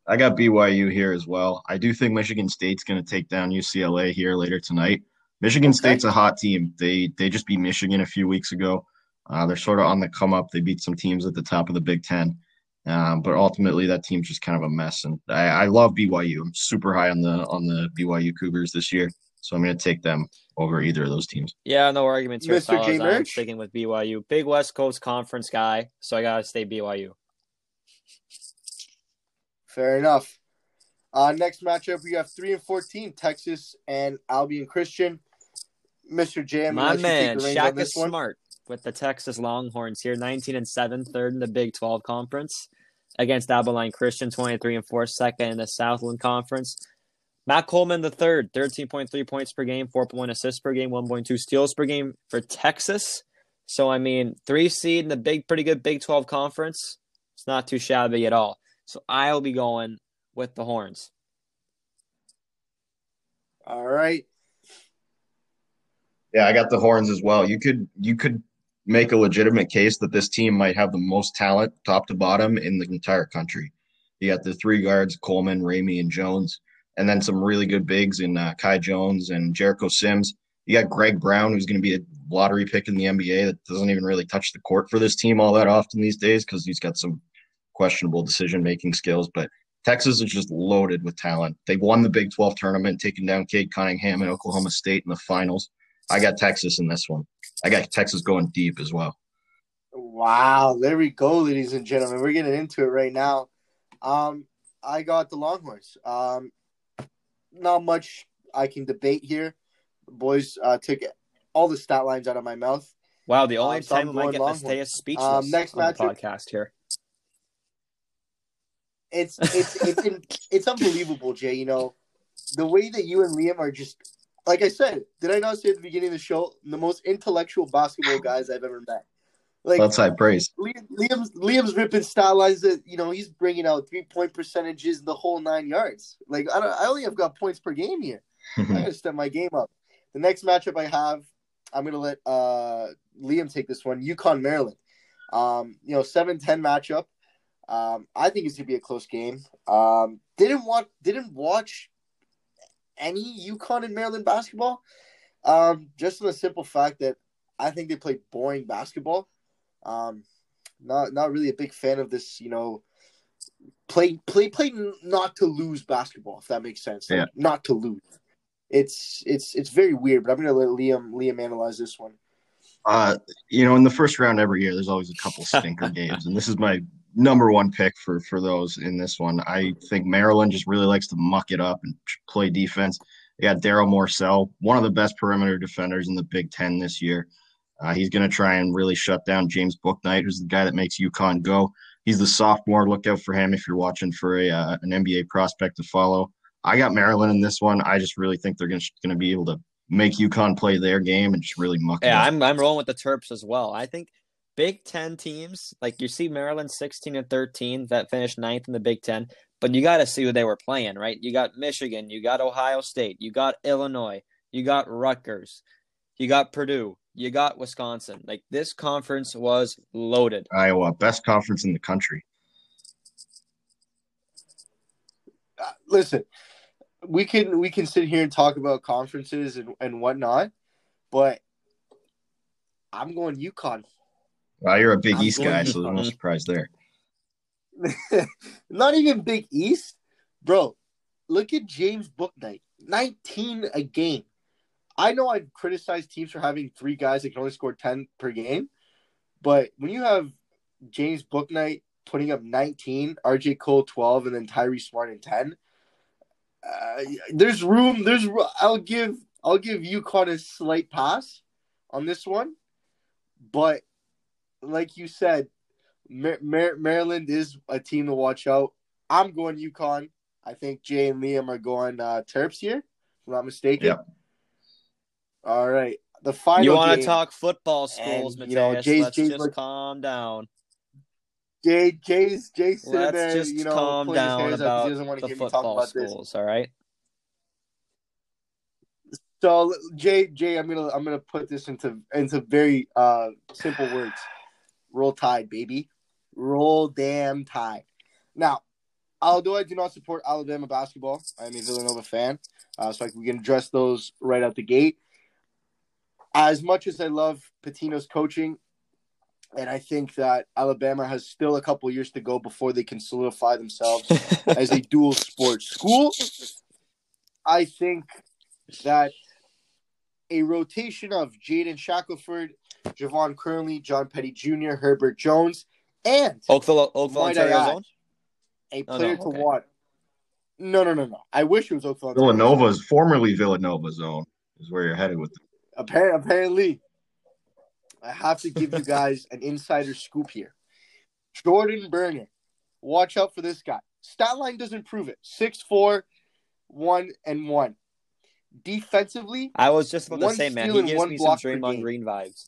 I got B Y U here as well. I do think Michigan State's going to take down U C L A here later tonight. Michigan okay. State's a hot team. They they just beat Michigan a few weeks ago. Uh, they're sort of on the come up. They beat some teams at the top of the Big Ten. Um, but ultimately, that team's just kind of a mess. And I, I love B Y U. I'm super high on the on the B Y U Cougars this year. So I'm going to take them over either of those teams. Yeah, no arguments here, Mister fellas. I'm sticking with B Y U. Big West Coast Conference guy, so I got to stay B Y U. Fair enough. Uh, next matchup, we have three and fourteen, Texas and Albion Christian. Mister J, I'm my man, Shaq is smart with the Texas Longhorns here, nineteen and seven, third in the Big twelve Conference, against Abilene Christian, twenty-three and four, second in the Southland Conference. Matt Coleman the third, thirteen point three points per game, four point one assists per game, one point two steals per game for Texas. So, I mean, three seed in the big, pretty good Big twelve Conference. It's not too shabby at all. So I'll be going with the Horns. All right. Yeah, I got the Horns as well. You could you could make a legitimate case that this team might have the most talent, top to bottom, in the entire country. You got the three guards, Coleman, Ramey, and Jones. And then some really good bigs in uh, Kai Jones and Jericho Sims. You got Greg Brown, who's going to be a lottery pick in the N B A that doesn't even really touch the court for this team all that often these days because he's got some questionable decision-making skills. But Texas is just loaded with talent. They won the Big twelve tournament, taking down Cade Cunningham and Oklahoma State in the finals. I got Texas in this one. I got Texas going deep as well. Wow. There we go, ladies and gentlemen. We're getting into it right now. Um, I got the Longhorns. Um, Not much I can debate here. The boys uh, took all the stat lines out of my mouth. Wow, the only um, time so I get to stay is speechless um, next on the podcast here. It's it's it's in, it's unbelievable, Jay. You know, the way that you and Liam are just, like I said, did I not say at the beginning of the show, the most intellectual basketball guys I've ever met. Like, that's high praise. Liam, Liam's, Liam's ripping style lines that, you know, he's bringing out three-point percentages, the whole nine yards. Like, I, don't, I only have got points per game here. I got to step my game up. The next matchup I have, I'm going to let uh, Liam take this one, UConn, Maryland. Um, you know, seven ten matchup. Um, I think it's going to be a close game. Um, didn't watch, didn't watch any UConn and Maryland basketball, um, just on the simple fact that I think they played boring basketball. Um, not not really a big fan of this, you know, play play play not to lose basketball, if that makes sense. Like, yeah. Not to lose. It's it's it's very weird, but I'm gonna let Liam Liam analyze this one. Uh, you know, in the first round every year, there's always a couple stinker games, and this is my number one pick for for those in this one. I think Maryland just really likes to muck it up and play defense. They got Daryl Morcel, one of the best perimeter defenders in the Big Ten this year. Uh, he's going to try and really shut down James Bouknight, who's the guy that makes UConn go. He's the sophomore. Look out for him if you're watching for a uh, an N B A prospect to follow. I got Maryland in this one. I just really think they're going to be able to make UConn play their game and just really muck yeah, it up. Yeah, I'm, I'm rolling with the Terps as well. I think Big Ten teams, like you see Maryland sixteen and thirteen that finished ninth in the Big Ten, but you got to see who they were playing, right? You got Michigan. You got Ohio State. You got Illinois. You got Rutgers. You got Purdue. You got Wisconsin. Like, this conference was loaded. Iowa, best conference in the country. uh, listen, we can we can sit here and talk about conferences and, and whatnot, but I'm going UConn. Wow, you're a Big I'm East guy, so there's no surprise there. Not even Big East, bro. Look at James Bouknight, nineteen a game. I know I've criticized teams for having three guys that can only score ten per game, but when you have James Bouknight putting up nineteen, R J Cole twelve, and then Tyrese Martin ten, uh, there's room. There's I'll give I'll give UConn a slight pass on this one, but like you said, Mar- Mar- Maryland is a team to watch out. I'm going UConn. I think Jay and Liam are going uh, Terps here, if I'm not mistaken. Yep. All right. The final. You want to talk football schools, and, you know, Mateus. Jay's, Let's Jay's just like, calm down. Jay, Jay's, Jay's sitting Let's there, just you know, calm down about the football about schools. This. All right. So, Jay, Jay, I'm gonna, I'm gonna put this into into very uh, simple words. Roll Tide, baby. Roll damn Tide. Now, although I do not support Alabama basketball, I'm a Villanova fan, uh, so I can, we can address those right out the gate. As much as I love Patino's coaching, and I think that Alabama has still a couple years to go before they can solidify themselves as a dual sports school, I think that a rotation of Jaden Shackelford, Javon Curley, John Petty Junior, Herbert Jones, and Oakville, Oakville, Ontario Zone? A player oh, no, okay. to watch. No, no, no, no. I wish it was Oakville. Ontario. Villanova's formerly Villanova Zone is where you're headed with them. Apparently, I have to give you guys an insider scoop here. Jordan Berner, watch out for this guy. Stat line doesn't prove it. six four, one and one. Defensively, I was just about to say, man, he gives me some Draymond Green vibes.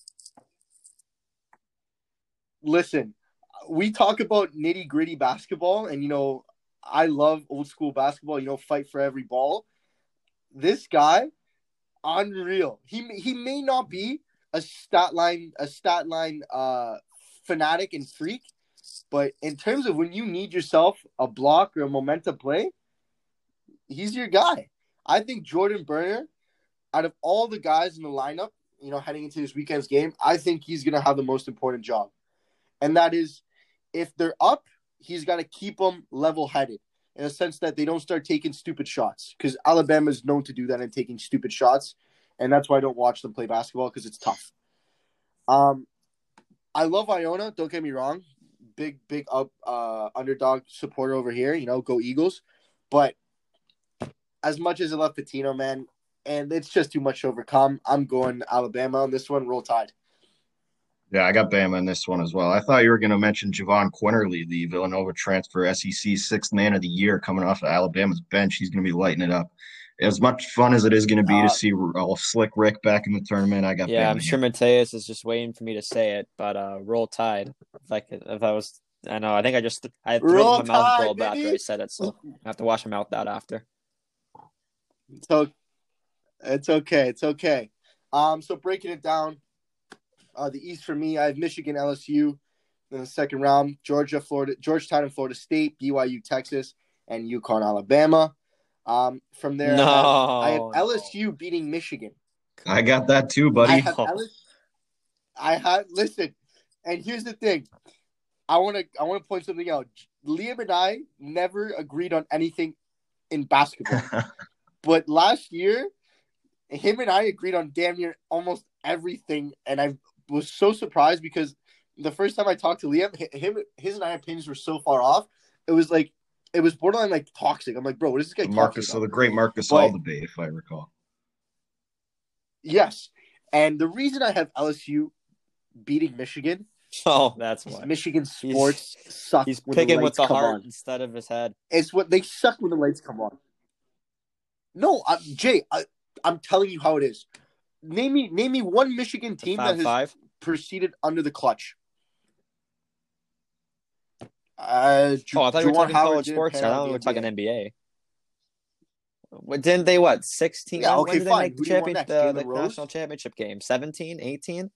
Listen, we talk about nitty gritty basketball, and you know, I love old school basketball. You know, fight for every ball. This guy. Unreal. He he may not be a stat line a stat line uh, fanatic and freak, but in terms of when you need yourself a block or a momentum play, he's your guy. I think Jordan Berner, out of all the guys in the lineup, you know, heading into this weekend's game, I think he's gonna have the most important job, and that is if they're up, he's got to keep them level-headed. In a sense that they don't start taking stupid shots, because Alabama is known to do that and taking stupid shots, and that's why I don't watch them play basketball, because it's tough. Um, I love Iona. Don't get me wrong, big big up uh, underdog supporter over here. You know, go Eagles. But as much as I love Patino, man, and it's just too much to overcome. I'm going Alabama on this one. Roll Tide. Yeah, I got Bama in this one as well. I thought you were going to mention Javon Quinterly, the Villanova transfer, S E C sixth man of the year, coming off of Alabama's bench. He's going to be lighting it up. As much fun as it is going to be uh, to see uh, Slick Rick back in the tournament, I got. Yeah, Bama I'm sure here. Mateus is just waiting for me to say it, but uh, roll Tide. If I could, if I was, I know. I think I just I roll threw my mouth rolled baby. After I said it, so I have to wash my mouth out after. It's okay. It's okay. It's okay. Um, so breaking it down. Uh, the East for me, I have Michigan, L S U in the second round, Georgia, Florida, Georgetown, and Florida State, B Y U, Texas, and UConn, Alabama. Um, from there, no, I, have, I have L S U beating Michigan. I got that too, buddy. I have, L S U, I have listen, and here's the thing: I want to I want to point something out. Liam and I never agreed on anything in basketball, but last year, him and I agreed on damn near almost everything, and I've. was so surprised because the first time I talked to Liam, him, his and I opinions were so far off. It was like, it was borderline like toxic. I'm like, bro, what is this guy? Marcus, so the great Marcus all debate, if I recall. Yes. And the reason I have L S U beating Michigan. Oh, that's why. Michigan sports he's, suck. He's when picking the with the heart on. Instead of his head. It's what they suck when the lights come on. No, I, Jay, I, I'm telling you how it is. Name me, name me one Michigan team that has five. proceeded under the clutch. Uh, Ju- oh, I thought you were talking college sports. I thought we were talking N B A. What, didn't they, what, sixteen? Yeah, okay, when fine. Did they make the, champion, the, the national championship game? seventeen, eighteen?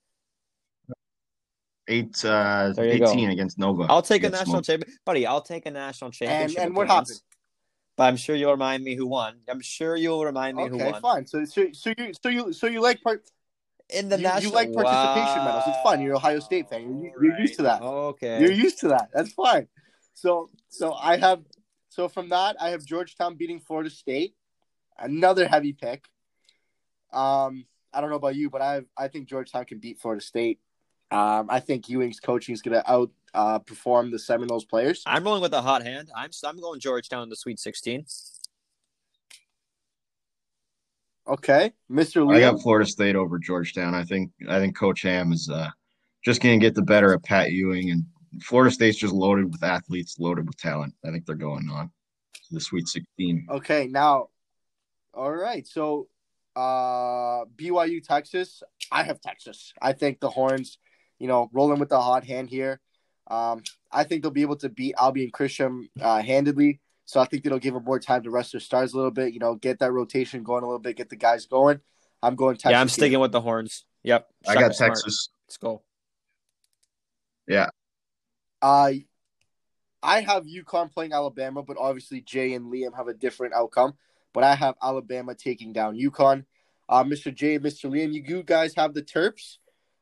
Eight, uh, eighteen go. Against Nova. I'll take a national championship. Buddy, I'll take a national championship. And, and what happened? But I'm sure you'll remind me who won. I'm sure you'll remind me okay, who won. Okay, fine. So, so, so you, so you, so you like part in the you, national. You like participation wow. medals. It's fun. You're an Ohio State fan. You're, right. you're used to that. Okay. You're used to that. That's fine. So, so I have. So from that, I have Georgetown beating Florida State. Another heavy pick. Um, I don't know about you, but I I think Georgetown can beat Florida State. Um, I think Ewing's coaching is going to out uh, perform the Seminoles players. I'm rolling with a hot hand. I'm I'm going Georgetown in the Sweet sixteen. Okay, Mister Lee. I got Florida State over Georgetown. I think I think Coach Ham is uh, just going to get the better of Pat Ewing, and Florida State's just loaded with athletes, loaded with talent. I think they're going on to the Sweet sixteen. Okay, now, all right, so. Uh, B Y U, Texas. I have Texas. I think the Horns, you know, rolling with the hot hand here. Um, I think they'll be able to beat Albion Christian uh, handedly. So I think that'll give them more time to rest their stars a little bit. You know, get that rotation going a little bit. Get the guys going. I'm going Texas. Yeah, I'm sticking here with the Horns. Yep, I got Texas. Smart. Let's go. Yeah. Uh, I have UConn playing Alabama, but obviously Jay and Liam have a different outcome. But I have Alabama taking down UConn. Uh, Mister J, Mister Liam, you guys have the Terps.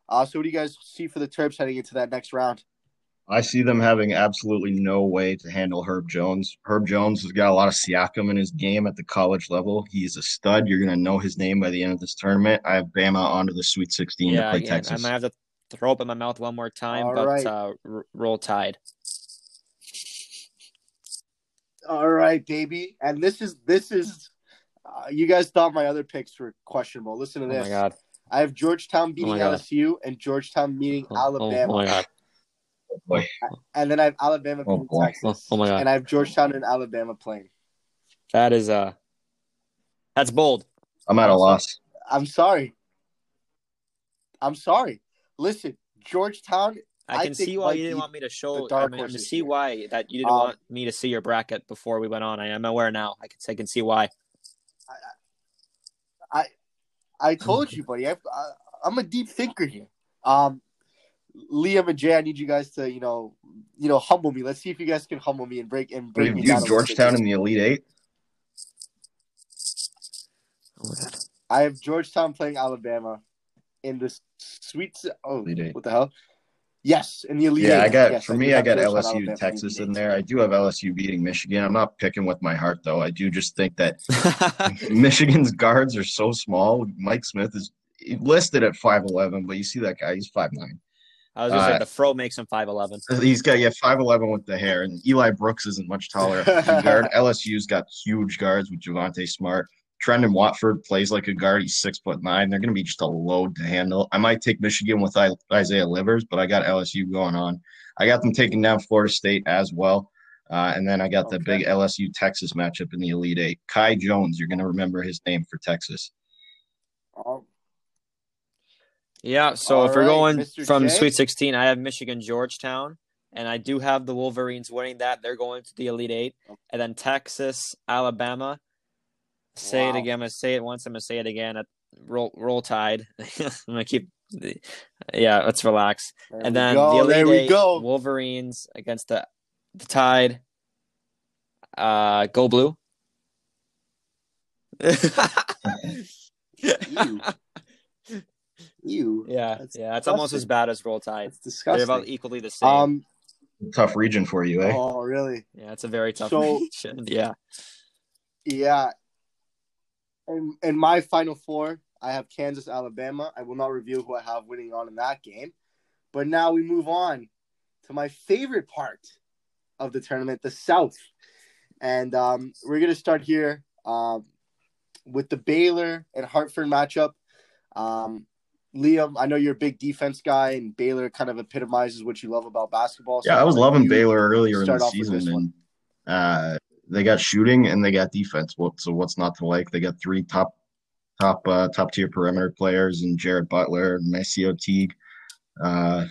Uh, so what do you guys see for the Terps heading into that next round? I see them having absolutely no way to handle Herb Jones. Herb Jones has got a lot of Siakam in his game at the college level. He's a stud. You're going to know his name by the end of this tournament. I have Bama onto the Sweet sixteen yeah, to play again, Texas. I might have to throw up in my mouth one more time, All but right. uh, r- roll tide. All right, baby. And this is, this is, uh, you guys thought my other picks were questionable. Listen to this. Oh my God. I have Georgetown beating oh L S U and Georgetown beating oh, Alabama. Oh my God. Oh boy. And then I have Alabama oh beating boy. Texas. Oh, oh my God. And I have Georgetown and Alabama playing. That is, uh, that's bold. I'm at a loss. I'm sorry. I'm sorry. Listen, Georgetown. I can I see why you didn't want me to show. I mean, to see here. Why that you didn't um, want me to see your bracket before we went on. I am aware now. I can I can see why. I I, I told you, buddy. I, I I'm a deep thinker here. Um, Liam and Jay, I need you guys to you know you know humble me. Let's see if you guys can humble me and break and break. Wait, me you down have Georgetown in the Elite Eight. Oh, I have Georgetown playing Alabama in the Sweet. Oh, what the hell. Yes, in the Elite Eight. Yeah, I got yes, for I me, I got L S U, Texas in there. I do have L S U beating Michigan. I'm not picking with my heart though. I do just think that Michigan's guards are so small. Mike Smith is listed at five eleven, but you see that guy, he's five nine. I was going to uh, say the fro makes him five eleven. He's got yeah five eleven with the hair, and Eli Brooks isn't much taller. Guard. L S U's got huge guards with Javonte Smart. Trendon Watford plays like a guard. He's six foot nine. They're going to be just a load to handle. I might take Michigan with Isaiah Livers, but I got L S U going on. I got them taking down Florida State as well. Uh, and then I got okay. the big L S U-Texas matchup in the Elite Eight. Kai Jones, you're going to remember his name for Texas. Um, yeah, so if right, we're going Mister from J? Sweet sixteen, I have Michigan-Georgetown. And I do have the Wolverines winning that. They're going to the Elite Eight. And then Texas-Alabama. Say wow. it again. I'm gonna say it once. I'm gonna say it again. At roll, roll tide. I'm gonna keep. Yeah, let's relax. There and then go, the Elite Eight, go. Wolverines against the the Tide. Uh, go blue. you. you. Yeah, that's yeah. It's almost as bad as roll tide. It's disgusting. They're about equally the same. Um, tough region for you, eh? Oh, really? Yeah, it's a very tough so, region. Yeah. Yeah. And, and my final four, I have Kansas, Alabama. I will not reveal who I have winning on in that game. But now we move on to my favorite part of the tournament, the South. And um, we're going to start here um, with the Baylor and Hartford matchup. Um, Liam, I know you're a big defense guy, and Baylor kind of epitomizes what you love about basketball. So yeah, I was loving Baylor earlier in the season. Uh They got shooting and they got defense. So what's not to like? They got three top, top, uh, top tier perimeter players and Jared Butler and Macy O'Teague, uh,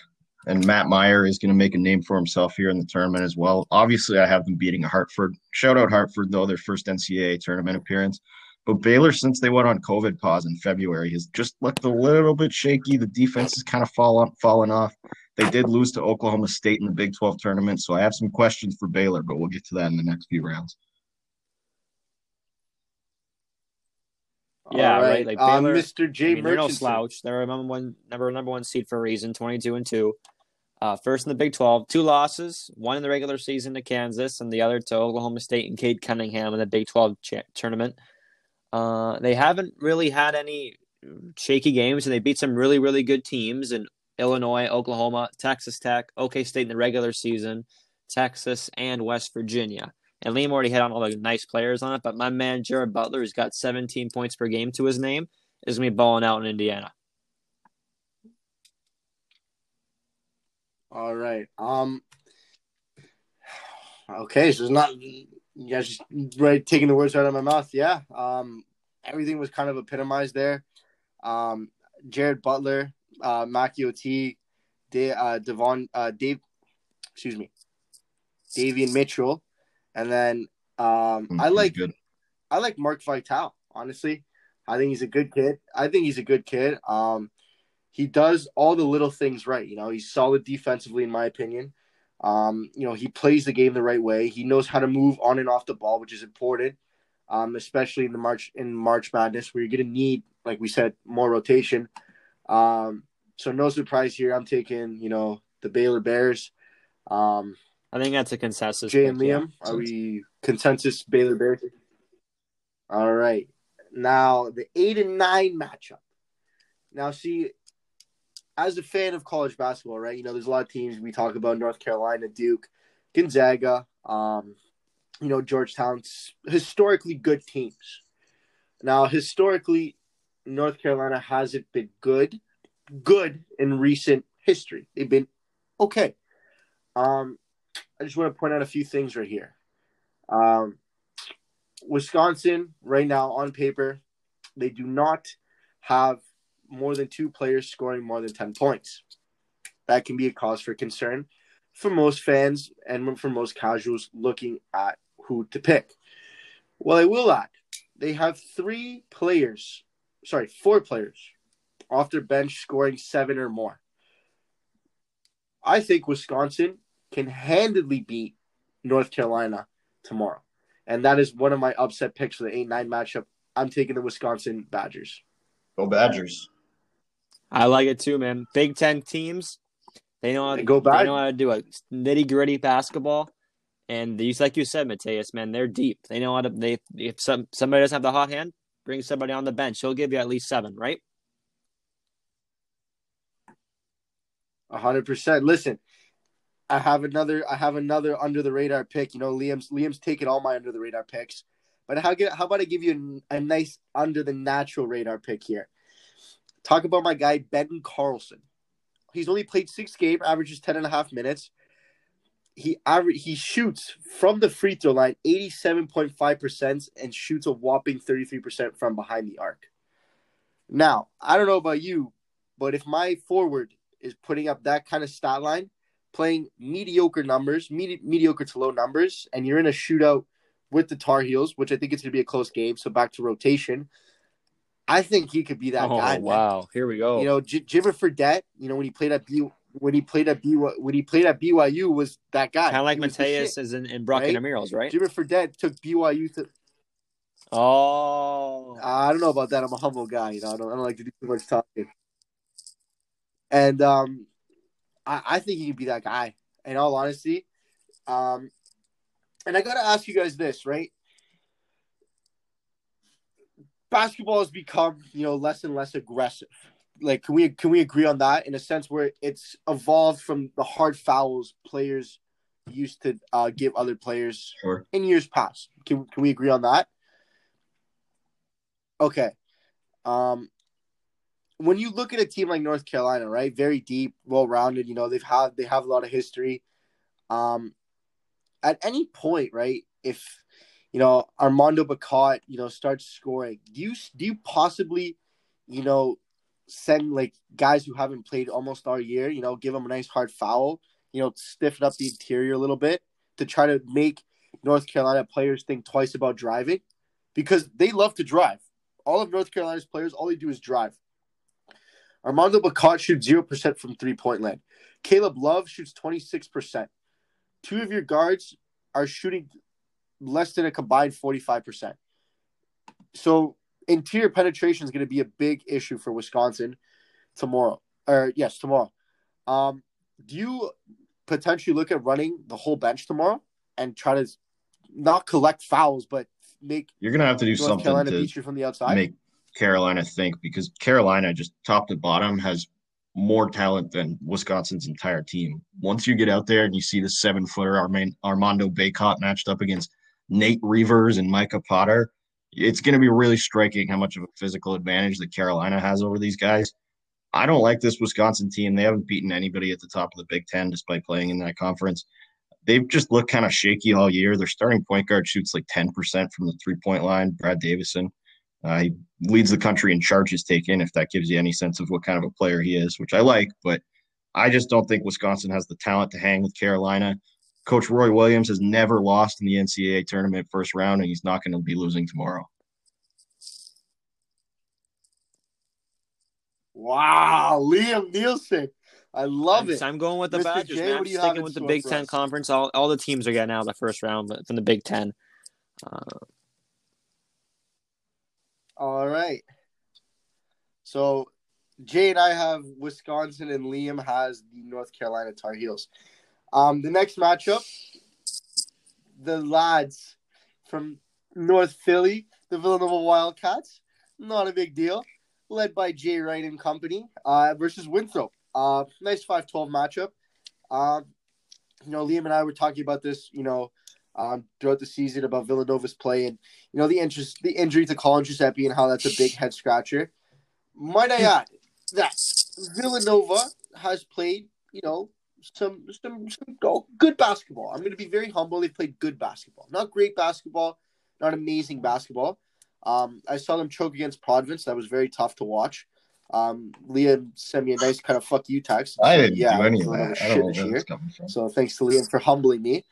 and Matt Meyer is going to make a name for himself here in the tournament as well. Obviously, I have them beating Hartford. Shout out Hartford though, their first N C double A tournament appearance. But Baylor, since they went on COVID pause in February, has just looked a little bit shaky. The defense has kind of fall up, fallen off. They did lose to Oklahoma State in the Big twelve tournament, so I have some questions for Baylor, but we'll get to that in the next few rounds. Yeah, all right. right. Like Baylor, um, Mister J. I mean, they're no slouch. They're number one, number number one seed for a reason. Twenty-two and two, uh, first in the Big Twelve. Two losses, one in the regular season to Kansas, and the other to Oklahoma State and Cade Cunningham in the Big Twelve cha- tournament. Uh, they haven't really had any shaky games, and they beat some really, really good teams in Illinois, Oklahoma, Texas Tech, OK State in the regular season, Texas, and West Virginia. And Liam already had on all the nice players on it, but my man Jared Butler, who's got seventeen points per game to his name, is going to be balling out in Indiana. All right. Um. Okay, so it's not – you guys just right, taking the words out of my mouth. Yeah, um, everything was kind of epitomized there. Um, Jared Butler, uh, Mackie O'Tee, De, uh, Devon, uh, Dave, excuse me, Davian Mitchell. And then um, I like good. I like Mark Vitale, honestly. I think he's a good kid. I think he's a good kid. Um, he does all the little things right. You know, he's solid defensively, in my opinion. Um, you know, he plays the game the right way. He knows how to move on and off the ball, which is important, um, especially in the March in March Madness, where you're going to need, like we said, more rotation. Um, so no surprise here. I'm taking, you know, the Baylor Bears. Um, I think that's a consensus. Jay and Liam, yeah. Are we consensus Baylor Bears? All right. Now the eight and nine matchup. Now see. As a fan of college basketball, right, you know, there's a lot of teams we talk about, North Carolina, Duke, Gonzaga, um, you know, Georgetown's historically good teams. Now, historically, North Carolina hasn't been good, good in recent history. They've been okay. Um, I just want to point out a few things right here. Um, Wisconsin, right now, on paper, they do not have more than two players scoring more than ten points. That can be a cause for concern for most fans and for most casuals looking at who to pick. Well, I will add, they have three players, sorry, four players off their bench scoring seven or more. I think Wisconsin can handedly beat North Carolina tomorrow. And that is one of my upset picks for the eight nine matchup. I'm taking the Wisconsin Badgers. Go Badgers. I like it too, man. Big Ten teams, they know how to, go they know how to do it. Nitty-gritty basketball. And these, like you said, Mateus, man, they're deep. They know how to – They if some, somebody doesn't have the hot hand, bring somebody on the bench. He'll give you at least seven, right? one hundred percent. Listen, I have another I have another under-the-radar pick. You know, Liam's Liam's taking all my under-the-radar picks. But how, how about I give you a, a nice under-the-natural-radar pick here. Talk about my guy, Ben Carlson. He's only played six games, averages ten and a half minutes. He aver- he shoots from the free throw line eighty-seven point five percent and shoots a whopping thirty-three percent from behind the arc. Now, I don't know about you, but if my forward is putting up that kind of stat line, playing mediocre numbers, medi- mediocre to low numbers, and you're in a shootout with the Tar Heels, which I think it's going to be a close game, so back to rotation. I think he could be that oh, guy. Oh, wow. Man. Here we go. You know, J- Jimmer Fredette, you know, when he played at B- when he played at B- when he played at B Y U was that guy. Kind of like Mateus is in, in Brock right? and Amiros, right? Jimmer Fredette took B Y U to Oh. I don't know about that. I'm a humble guy, you know. I don't, I don't like to do too much talking. And um I, I think he could be that guy. In all honesty, um and I got to ask you guys this, right? Basketball has become, you know, less and less aggressive. Like, can we can we agree on that in a sense where it's evolved from the hard fouls players used to uh, give other players sure. in years past? Can, can we agree on that? Okay. Um, when you look at a team like North Carolina, right, very deep, well-rounded, you know, they've had, they have a lot of history. Um. At any point, right, if, you know, Armando Bacot, you know, starts scoring, do you, do you possibly, you know, send, like, guys who haven't played almost all year, you know, give them a nice hard foul, you know, stiffen up the interior a little bit to try to make North Carolina players think twice about driving? Because they love to drive. All of North Carolina's players, all they do is drive. Armando Bacot shoots zero percent from three-point land. Caleb Love shoots twenty-six percent. Two of your guards are shooting less than a combined forty-five percent. So interior penetration is going to be a big issue for Wisconsin tomorrow. Or yes, tomorrow. Um, do you potentially look at running the whole bench tomorrow and try to not collect fouls, but make you're going to have to do North something Carolina to beat you from the outside? Make Carolina think, because Carolina just top to bottom has more talent than Wisconsin's entire team. Once you get out there and you see the seven-footer Armando Bacot matched up against Nate Reavers and Micah Potter, it's going to be really striking how much of a physical advantage that Carolina has over these guys. I don't like this Wisconsin team. They haven't beaten anybody at the top of the Big Ten despite playing in that conference. They've just looked kind of shaky all year. Their starting point guard shoots like ten percent from the three-point line, Brad Davison. Uh, he leads the country in charges taken, if that gives you any sense of what kind of a player he is, which I like. But I just don't think Wisconsin has the talent to hang with Carolina. Coach Roy Williams has never lost in the N C double A tournament first round, and he's not going to be losing tomorrow. Wow, Liam Nielsen. I love it. I'm going with the Mister Badgers, Jay, man. I'm sticking with the Big Ten us? Conference. All all the teams are getting out of the first round but from the Big Ten. Uh, all right. So, Jay and I have Wisconsin, and Liam has the North Carolina Tar Heels. Um, the next matchup, the lads from North Philly, the Villanova Wildcats. Not a big deal. Led by Jay Wright and company uh, versus Winthrop. Uh, nice five twelve matchup. Um, you know, Liam and I were talking about this, you know, um, throughout the season about Villanova's play and, you know, the interest, the injury to Colin Giuseppe and how that's a big head scratcher. Might I add that Villanova has played, you know, some, some, some good basketball. I'm going to be very humble. They've played good basketball. Not great basketball, not amazing basketball. Um, I saw them choke against Providence. That was very tough to watch. Um, Liam sent me a nice kind of fuck you text. I didn't yeah, do any of that. I don't know where that's coming from. So thanks to Liam for humbling me.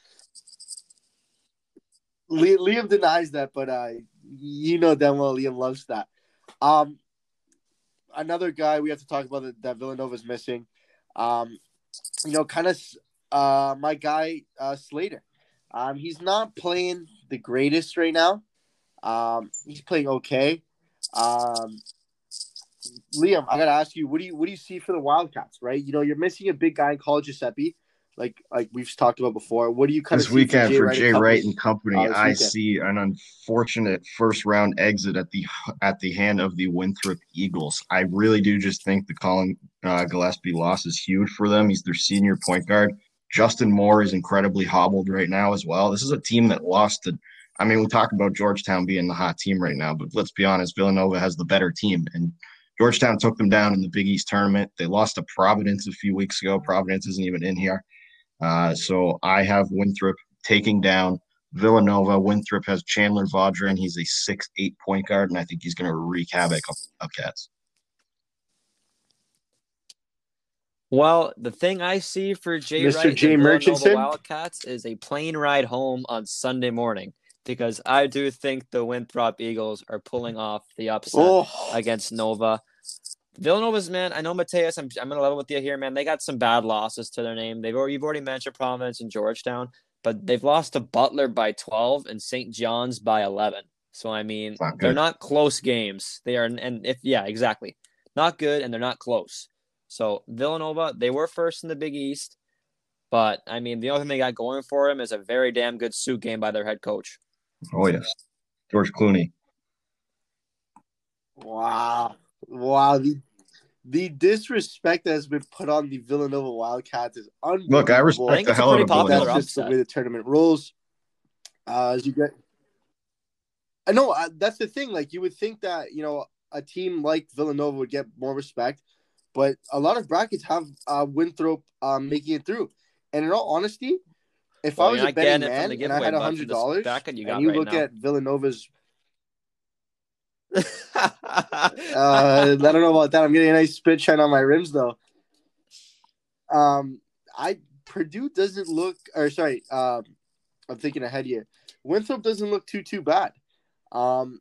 Le- Liam denies that, but uh, you know damn well Liam loves that. Um, another guy we have to talk about that, that Villanova's missing. Um, you know, kind of uh, my guy uh, Slater. Um, he's not playing the greatest right now. Um, he's playing okay. Um, Liam, I gotta ask you, what do you what do you see for the Wildcats? Right, you know, you're missing a big guy in Colin Giuseppe, like like we've talked about before. What do you kind this of this weekend for Jay, for Wright, Jay and Wright and company? Uh, I see an unfortunate first round exit at the at the hand of the Winthrop Eagles. I really do just think the Colin uh, Gillespie loss is huge for them. He's their senior point guard. Justin Moore is incredibly hobbled right now as well. This is a team that lost to. I mean, we talk about Georgetown being the hot team right now, but let's be honest, Villanova has the better team. And Georgetown took them down in the Big East tournament. They lost to Providence a few weeks ago. Providence isn't even in here. Uh, so I have Winthrop taking down Villanova. Winthrop has Chandler Vaudrin. He's a six eight point guard, and I think he's going to wreak havoc on Upcats. Well, the thing I see for Jay Mister Wright Jay and Villanova Wildcats is a plane ride home on Sunday morning. Because I do think the Winthrop Eagles are pulling off the upset oh. against Nova. Villanova's, man, I know, Mateus, I'm I'm going to level with you here, man. They got some bad losses to their name. They've already, You've already mentioned Providence and Georgetown, but they've lost to Butler by twelve and Saint John's by eleven. So, I mean, not they're not close games. They are, and if, yeah, exactly. Not good, and they're not close. So, Villanova, they were first in the Big East, but, I mean, the only thing they got going for them is a very damn good suit game by their head coach. Oh, yes. George Clooney. Wow. Wow. The, the disrespect that has been put on the Villanova Wildcats is unbelievable. Look, I respect I think the hell out of Villanova. That's just the way the tournament rolls. Uh, as you get, I know uh, that's the thing. Like, you would think that, you know, a team like Villanova would get more respect, but a lot of brackets have uh, Winthrop um, making it through. And in all honesty, If well, I was a betting man and I had one hundred dollars, back and you, got and you right look now. At Villanova's uh, I don't know about that. I'm getting a nice spit shine on my rims, though. Um, I Purdue doesn't look – or sorry, um, I'm thinking ahead here. Winthrop doesn't look too, too bad. Um,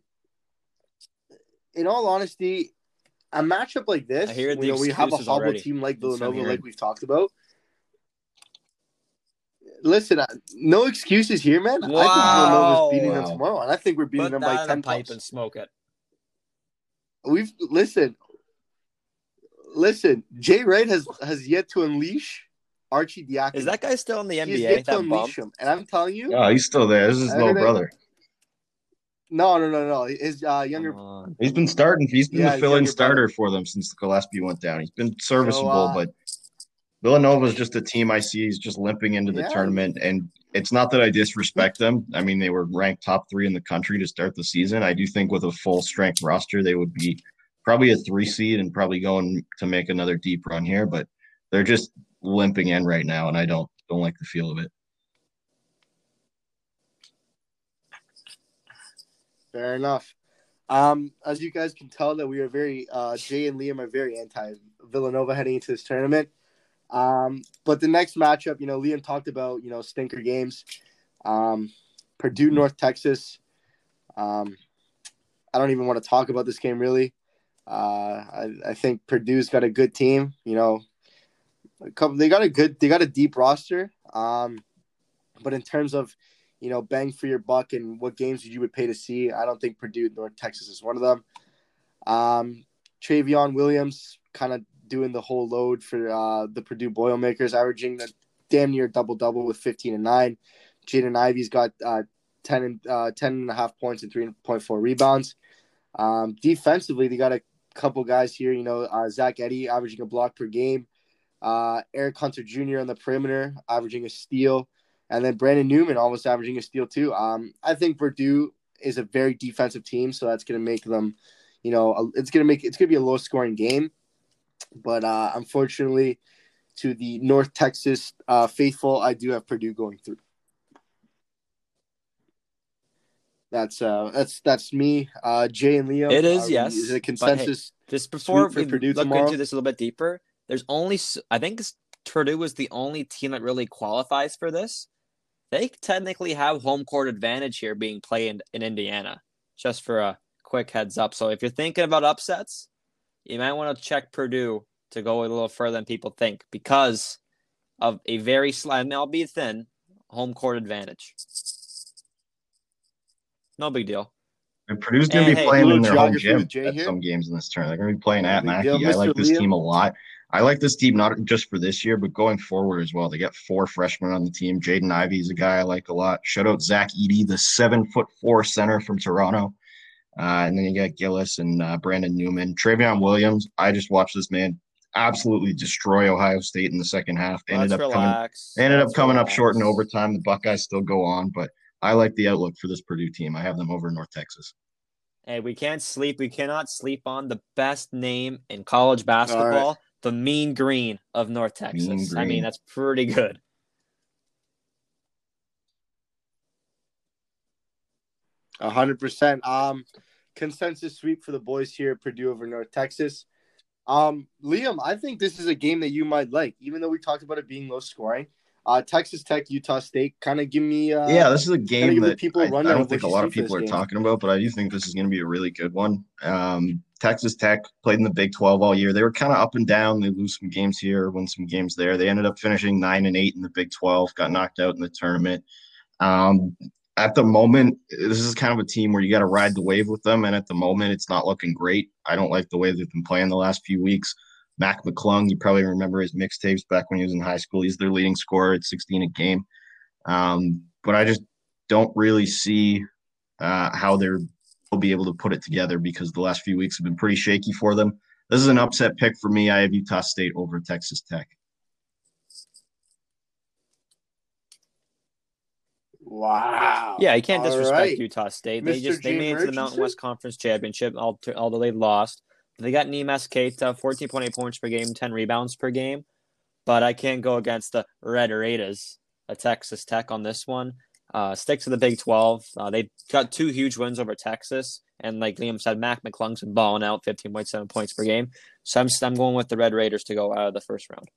in all honesty, a matchup like this, you know, we have a hobble already. Team like Villanova like we've talked about. Listen, I, no excuses here, man. Wow. I think Villanova's beating wow. them tomorrow, and I think we're beating Put them by ten points. Pipe and smoke it. We've listen, listen. Jay Wright has, has yet to unleash Archie Diacono. Is that guy still in the N B A? He's yet to unleash him, and I'm telling you, oh, he's still there. This is his little brother. No, no, no, no. His uh, younger. Uh, he's been starting. He's been yeah, the fill-in starter brother. for them since the Gillespie went down. He's been serviceable, so, uh, but Villanova is just a team I see. He's just limping into the yeah. tournament, and it's not that I disrespect them. I mean, they were ranked top three in the country to start the season. I do think with a full-strength roster, they would be probably a three seed and probably going to make another deep run here. But they're just limping in right now, and I don't don't like the feel of it. Fair enough. Um, as you guys can tell, that we are very uh, Jay and Liam are very anti Villanova heading into this tournament. Um, but the next matchup, you know, Liam talked about you know stinker games, um, Purdue North Texas. Um, I don't even want to talk about this game really. Uh, I, I think Purdue's got a good team. You know, a couple they got a good they got a deep roster. Um, but in terms of you know, bang for your buck and what games you would pay to see, I don't think Purdue North Texas is one of them. Um, Travion Williams kind of doing the whole load for uh, the Purdue Boilermakers, averaging a damn near double-double with fifteen and nine. Jaden Ivey's got uh, ten and a half points and three point four rebounds. Um, defensively, they got a couple guys here, you know, uh, Zach Eddy averaging a block per game. Uh, Eric Hunter Junior on the perimeter, averaging a steal. And then Brandon Newman almost averaging a steal too. Um, I think Purdue is a very defensive team, so that's going to make them, you know, it's going to make it's going to be a low scoring game. But uh, unfortunately, to the North Texas uh, faithful, I do have Purdue going through. That's uh, that's that's me, uh, Jay and Leo. It is uh, yes. Is it a consensus? Hey, just before we look tomorrow? into this a little bit deeper, there's only I think Purdue is the only team that really qualifies for this. They technically have home court advantage here being played in Indiana, just for a quick heads up. So if you're thinking about upsets, you might want to check Purdue to go a little further than people think because of a very slim, albeit thin, home court advantage. No big deal. And Purdue's going to be hey, playing in their home gym at some games in this tournament. They're going to be playing at Mackey. I like this Liam. team a lot. I like this team not just for this year, but going forward as well. They got four freshmen on the team. Jaden Ivey is a guy I like a lot. Shout out Zach Edey, the seven foot four center from Toronto. Uh, and then you got Gillis and uh, Brandon Newman. Travion Williams, I just watched this man absolutely destroy Ohio State in the second half. Ended Let's up relax. coming, ended Let's up coming relax. up short in overtime. The Buckeyes still go on, but I like the outlook for this Purdue team. I have them over North Texas. Hey, we can't sleep. We cannot sleep on the best name in college basketball. The Mean Green of North Texas. I mean, that's pretty good. A hundred percent. Um, consensus sweep for the boys here at Purdue over North Texas. Um, Liam, I think this is a game that you might like, even though we talked about it being low scoring. Uh, Texas Tech, Utah State, kind of give me. Uh, yeah, this is a game that people I, I don't think a lot of people are game. talking about, but I do think this is going to be a really good one. Um, Texas Tech played in the Big twelve all year. They were kind of up and down. They lose some games here, win some games there. They ended up finishing nine and eight in the Big twelve, got knocked out in the tournament. Um, at the moment, this is kind of a team where you got to ride the wave with them, and at the moment, it's not looking great. I don't like the way they've been playing the last few weeks. Mac McClung, you probably remember his mixtapes back when he was in high school. He's their leading scorer at sixteen a game. Um, but I just don't really see uh, how they'll be able to put it together because the last few weeks have been pretty shaky for them. This is an upset pick for me. I have Utah State over Texas Tech. Wow. Yeah, you can't disrespect right. Utah State. Mister They just Jim they made it to the Mountain West Conference Championship, although they lost. They got Nemas Kate, uh, fourteen point eight points per game, ten rebounds per game. But I can't go against the Red Raiders of Texas Tech on this one. Uh, stick to the Big twelve. Uh, they got two huge wins over Texas. And like Liam said, Mac McClung's been balling out, fifteen point seven points per game. So I'm, I'm going with the Red Raiders to go out of the first round.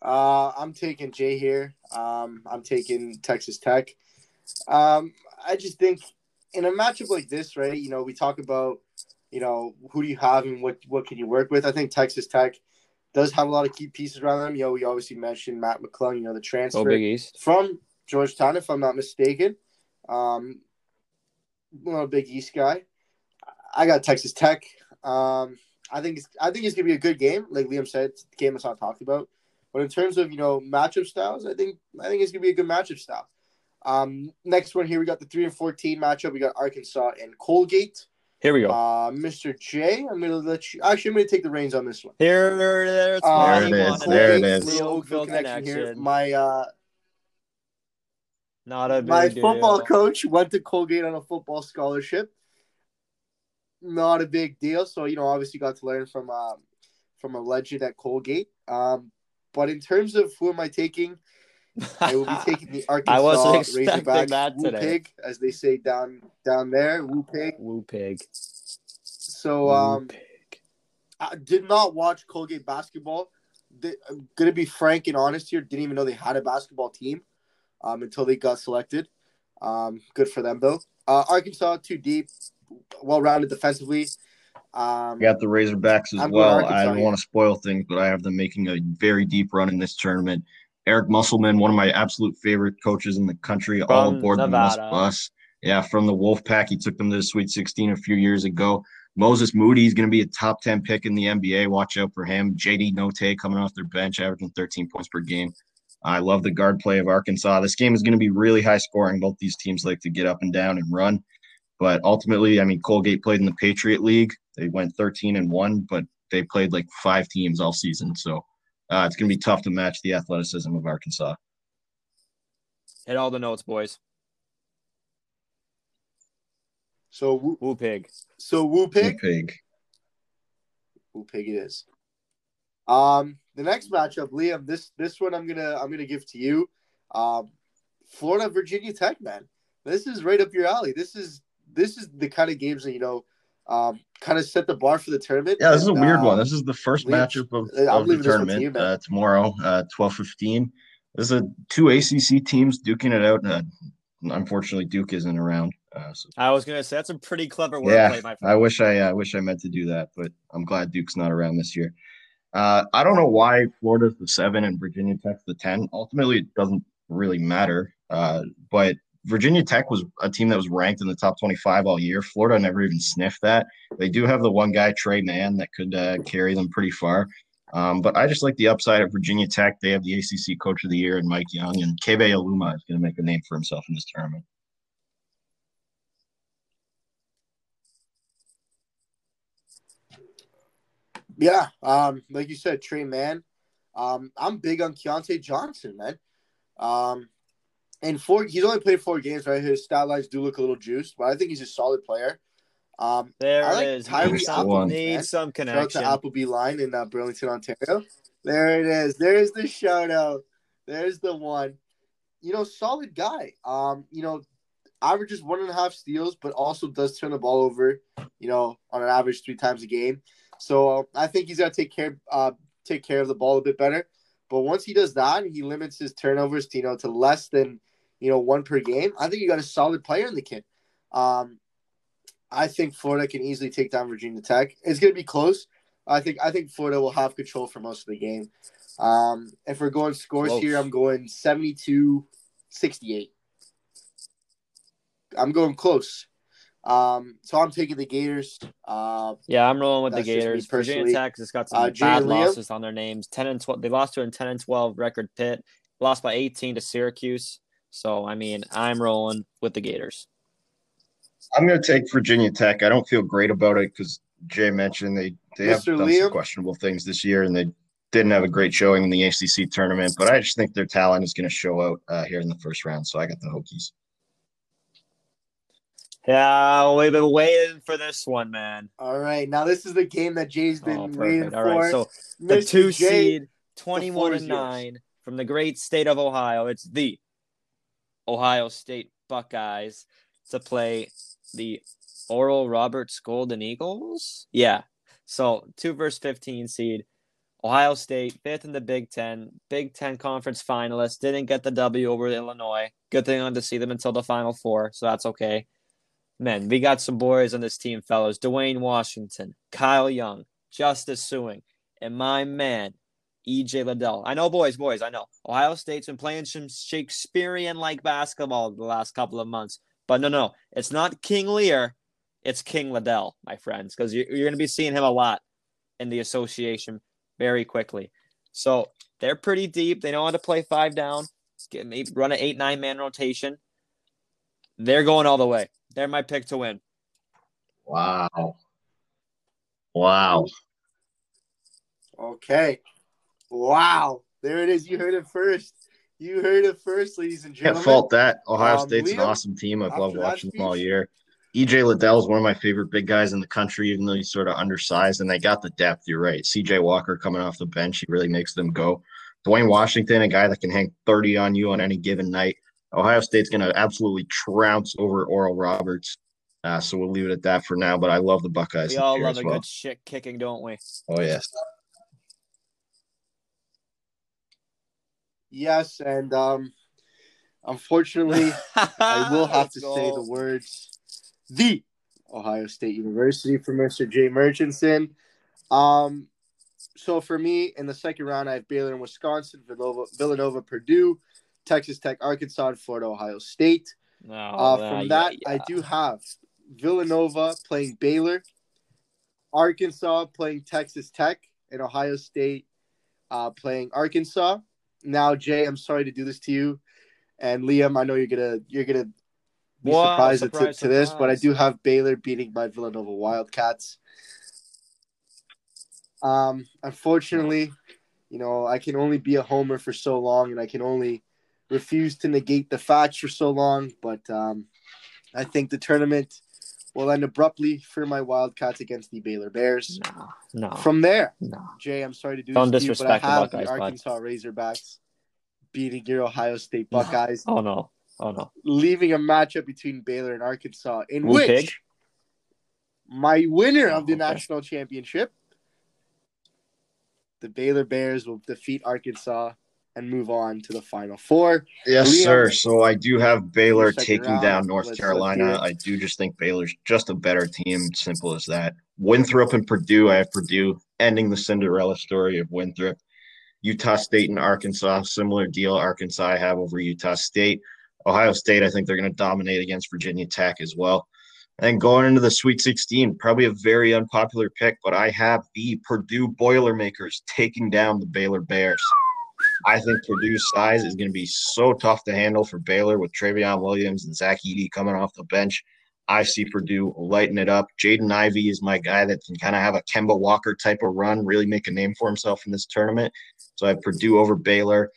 Uh, I'm taking Jay here. Um, I'm taking Texas Tech. Um, I just think... in a matchup like this, right, you know, we talk about, you know, who do you have and what, what can you work with? I think Texas Tech does have a lot of key pieces around them. You know, we obviously mentioned Matt McClung, you know, the transfer from Georgetown, if I'm not mistaken. Um, uh, Big East guy. I got Texas Tech. Um, I think it's, I think it's gonna be a good game. Like Liam said, it's a game that's not talked about. But in terms of, you know, matchup styles, I think I think it's gonna be a good matchup style. Um, next one here, we got the three and fourteen matchup. We got Arkansas and Colgate. Here we go. Uh, Mister J, I'm gonna let you. Actually, I'm gonna take the reins on this one. Here, there, there, uh, there it is. Colgate, there it is. Little Oakville connection here. My uh, not a my deal. Football coach went to Colgate on a football scholarship. Not a big deal. So, you know, obviously got to learn from um from a legend at Colgate. Um, but in terms of who am I taking, I will be taking the Arkansas I wasn't expecting Razorbacks. That today. Woo pig, as they say down down there. Woo pig. Woo pig. So um, Woo pig. I did not watch Colgate basketball. They, I'm gonna be frank and honest here. Didn't even know they had a basketball team um, until they got selected. Um, good for them though. Uh, Arkansas too deep, well-rounded defensively. Um, got the Razorbacks as I'm well. I don't want to spoil things, but I have them making a very deep run in this tournament. Eric Musselman, one of my absolute favorite coaches in the country, from all aboard Nevada. The Must Bus. Yeah, from the Wolfpack. He took them to the Sweet sixteen a few years ago. Moses Moody is going to be a top ten pick in the N B A. Watch out for him. J D Notte coming off their bench, averaging thirteen points per game. I love the guard play of Arkansas. This game is going to be really high scoring. Both these teams like to get up and down and run. But ultimately, I mean, Colgate played in the Patriot League. They went thirteen and one, but they played like five teams all season. So uh, it's going to be tough to match the athleticism of Arkansas. Hit all the notes, boys. So woo, woo pig. So woo pig. Woo pig. Woo pig it is. Um, the next matchup, Liam. This this one I'm gonna I'm gonna give to you. Um, Florida, Virginia Tech, man. This is right up your alley. This is. This is the kind of games that, you know, um, kind of set the bar for the tournament. Yeah, this is a weird um, one. This is the first leave, matchup of, of the tournament you, uh, tomorrow, uh, twelve fifteen. This is a, two A C C teams duking it out. Uh, unfortunately, Duke isn't around. Uh, so. I was going to say, that's a pretty clever wordplay, yeah, my friend. I wish I, uh, wish I meant to do that, but I'm glad Duke's not around this year. Uh, I don't know why Florida's the seven and Virginia Tech's the ten. Ultimately, it doesn't really matter, uh, but – Virginia Tech was a team that was ranked in the top twenty-five all year. Florida never even sniffed that. They do have the one guy, Trey Mann, that could uh, carry them pretty far. Um, but I just like the upside of Virginia Tech. They have the A C C Coach of the Year and Mike Young, and Kebe Aluma is going to make a name for himself in this tournament. Yeah, um, like you said, Trey Mann. Um, I'm big on Keontae Johnson, man. Um, And four, he's only played four games, right? His stat lines do look a little juiced, but I think he's a solid player. Um, there I like it is. Tyree Appleby needs some connection. Shout out to Appleby Line in uh, Burlington, Ontario. There it is. There's the shout out. There's the one. You know, solid guy. Um, you know, averages one and a half steals, but also does turn the ball over. You know, on an average three times a game. So uh, I think he's got to take care, uh, take care of the ball a bit better. But once he does that, he limits his turnovers to, you know, to less than, you know, one per game. I think you got a solid player in the kid. Um, I think Florida can easily take down Virginia Tech. It's going to be close. I think I think Florida will have control for most of the game. Um, if we're going scores close. Here, I'm going seventy-two sixty-eight. I'm going close. Um, so I'm taking the Gators. Uh, yeah, I'm rolling with the Gators. Virginia Tech has got some uh, bad losses on their names. ten and twelve. They lost to a ten and twelve record Pitt. Lost by eighteen to Syracuse. So, I mean, I'm rolling with the Gators. I'm going to take Virginia Tech. I don't feel great about it because Jay mentioned they, they have done some questionable things this year, and they didn't have a great showing in the A C C tournament. But I just think their talent is going to show out uh, here in the first round. So I got the Hokies. Yeah, we've been waiting for this one, man. All right. Now, this is the game that Jay's been oh, waiting for. All right. So, Mister the two Jay, seed, twenty-one and nine, from the great state of Ohio. It's the Ohio State Buckeyes to play the Oral Roberts Golden Eagles. Yeah. So, two versus fifteen seed. Ohio State, fifth in the Big Ten. Big Ten Conference finalists. Didn't get the W over Illinois. Good thing not to see them until the Final Four, so that's okay. Man, we got some boys on this team, fellas. Dwayne Washington, Kyle Young, Justice Suing, and my man, E J Liddell. I know, boys, boys, I know. Ohio State's been playing some Shakespearean-like basketball the last couple of months. But no, no, it's not King Lear. It's King Liddell, my friends, because you're, you're going to be seeing him a lot in the association very quickly. So they're pretty deep. They know how to play five down, get, run an eight, nine man rotation. They're going all the way. They're my pick to win. Wow. Wow. Okay. Wow. There it is. You heard it first. You heard it first, ladies and gentlemen. Can't fault that. Ohio um, State's Liam, an awesome team. I've loved watching them all year. E J Liddell is one of my favorite big guys in the country, even though he's sort of undersized, and they got the depth. You're right. C J Walker coming off the bench, he really makes them go. Dwayne Washington, a guy that can hang thirty on you on any given night. Ohio State's going to absolutely trounce over Oral Roberts. Uh, so we'll leave it at that for now, but I love the Buckeyes. We all love a well. good shit kicking, don't we? Oh, yes. Yes, and um, unfortunately, I will have to go. say the words, the Ohio State University for Mister Jay Murchison. Um, so for me, in the second round, I have Baylor and Wisconsin, Villanova, Villanova Purdue, Texas Tech, Arkansas, and Florida, Ohio State. Oh, uh, from uh, that, yeah, yeah. I do have Villanova playing Baylor, Arkansas playing Texas Tech, and Ohio State uh, playing Arkansas. Now, Jay, I'm sorry to do this to you, and Liam, I know you're gonna you're gonna be Whoa, surprised surprise, to, to surprise. this, but I do have Baylor beating my Villanova Wildcats. Um, unfortunately, you know, I can only be a homer for so long, and I can only refuse to negate the facts for so long. But um, I think the tournament will end abruptly for my Wildcats against the Baylor Bears. No, no. From there, no. Jay, I'm sorry to do Don't this to you, but I have the, Buckeyes, the Arkansas bud. Razorbacks beating your Ohio State Buckeyes. No. Oh, no. Oh, no. Leaving a matchup between Baylor and Arkansas in Who which pig? my winner oh, of the okay. national championship, the Baylor Bears, will defeat Arkansas and move on to the Final Four. Yes, Liam, sir. So I do have Baylor taking round. down North Let's Carolina. I do just think Baylor's just a better team. Simple as that. Winthrop and Purdue. I have Purdue ending the Cinderella story of Winthrop. Utah State and Arkansas. Similar deal. Arkansas I have over Utah State. Ohio State, I think they're going to dominate against Virginia Tech as well. And going into the Sweet sixteen, probably a very unpopular pick, but I have the Purdue Boilermakers taking down the Baylor Bears. I think Purdue's size is going to be so tough to handle for Baylor with Trevion Williams and Zach Edey coming off the bench. I see Purdue lighting it up. Jaden Ivey is my guy that can kind of have a Kemba Walker type of run, really make a name for himself in this tournament. So I have Purdue over Baylor.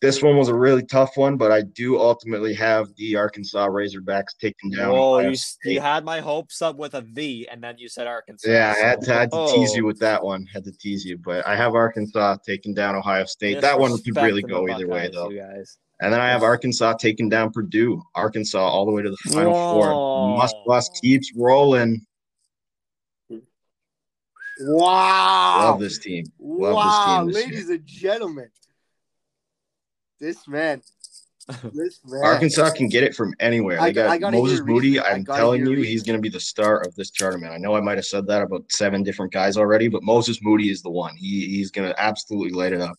This one was a really tough one, but I do ultimately have the Arkansas Razorbacks taking down. Oh, you, you had my hopes up with a V, and then you said Arkansas. Yeah, so. I had to, I had to oh. tease you with that one. I had to tease you, but I have Arkansas taking down Ohio State. Just that one could really go either way, though. Guys. And then I have Arkansas taking down Purdue. Arkansas all the way to the Final Whoa. Four. Must bust keeps rolling. Wow. Love this team. Love wow, this team this ladies year. and gentlemen. This man, this man. Arkansas can get it from anywhere. They got I, I Moses Moody. I'm telling you, reason. he's going to be the star of this tournament. I know I might have said that about seven different guys already, but Moses Moody is the one. He He's going to absolutely light it up.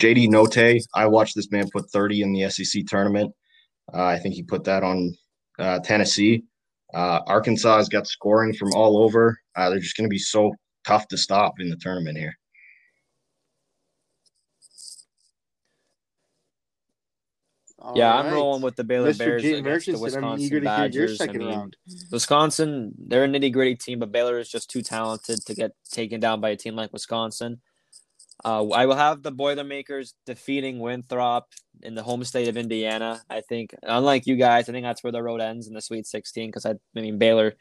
J D Notte, I watched this man put thirty in the S E C tournament. Uh, I think he put that on uh, Tennessee. Uh, Arkansas has got scoring from all over. Uh, they're just going to be so tough to stop in the tournament here. All yeah, right. I'm rolling with the Baylor Mister Bears Jay against Murchison, the Wisconsin Badgers. I mean, Wisconsin, they're a nitty-gritty team, but Baylor is just too talented to get taken down by a team like Wisconsin. Uh, I will have the Boilermakers defeating Winthrop in the home state of Indiana. I think, unlike you guys, I think that's where the road ends in the Sweet sixteen because, I, I mean, Baylor,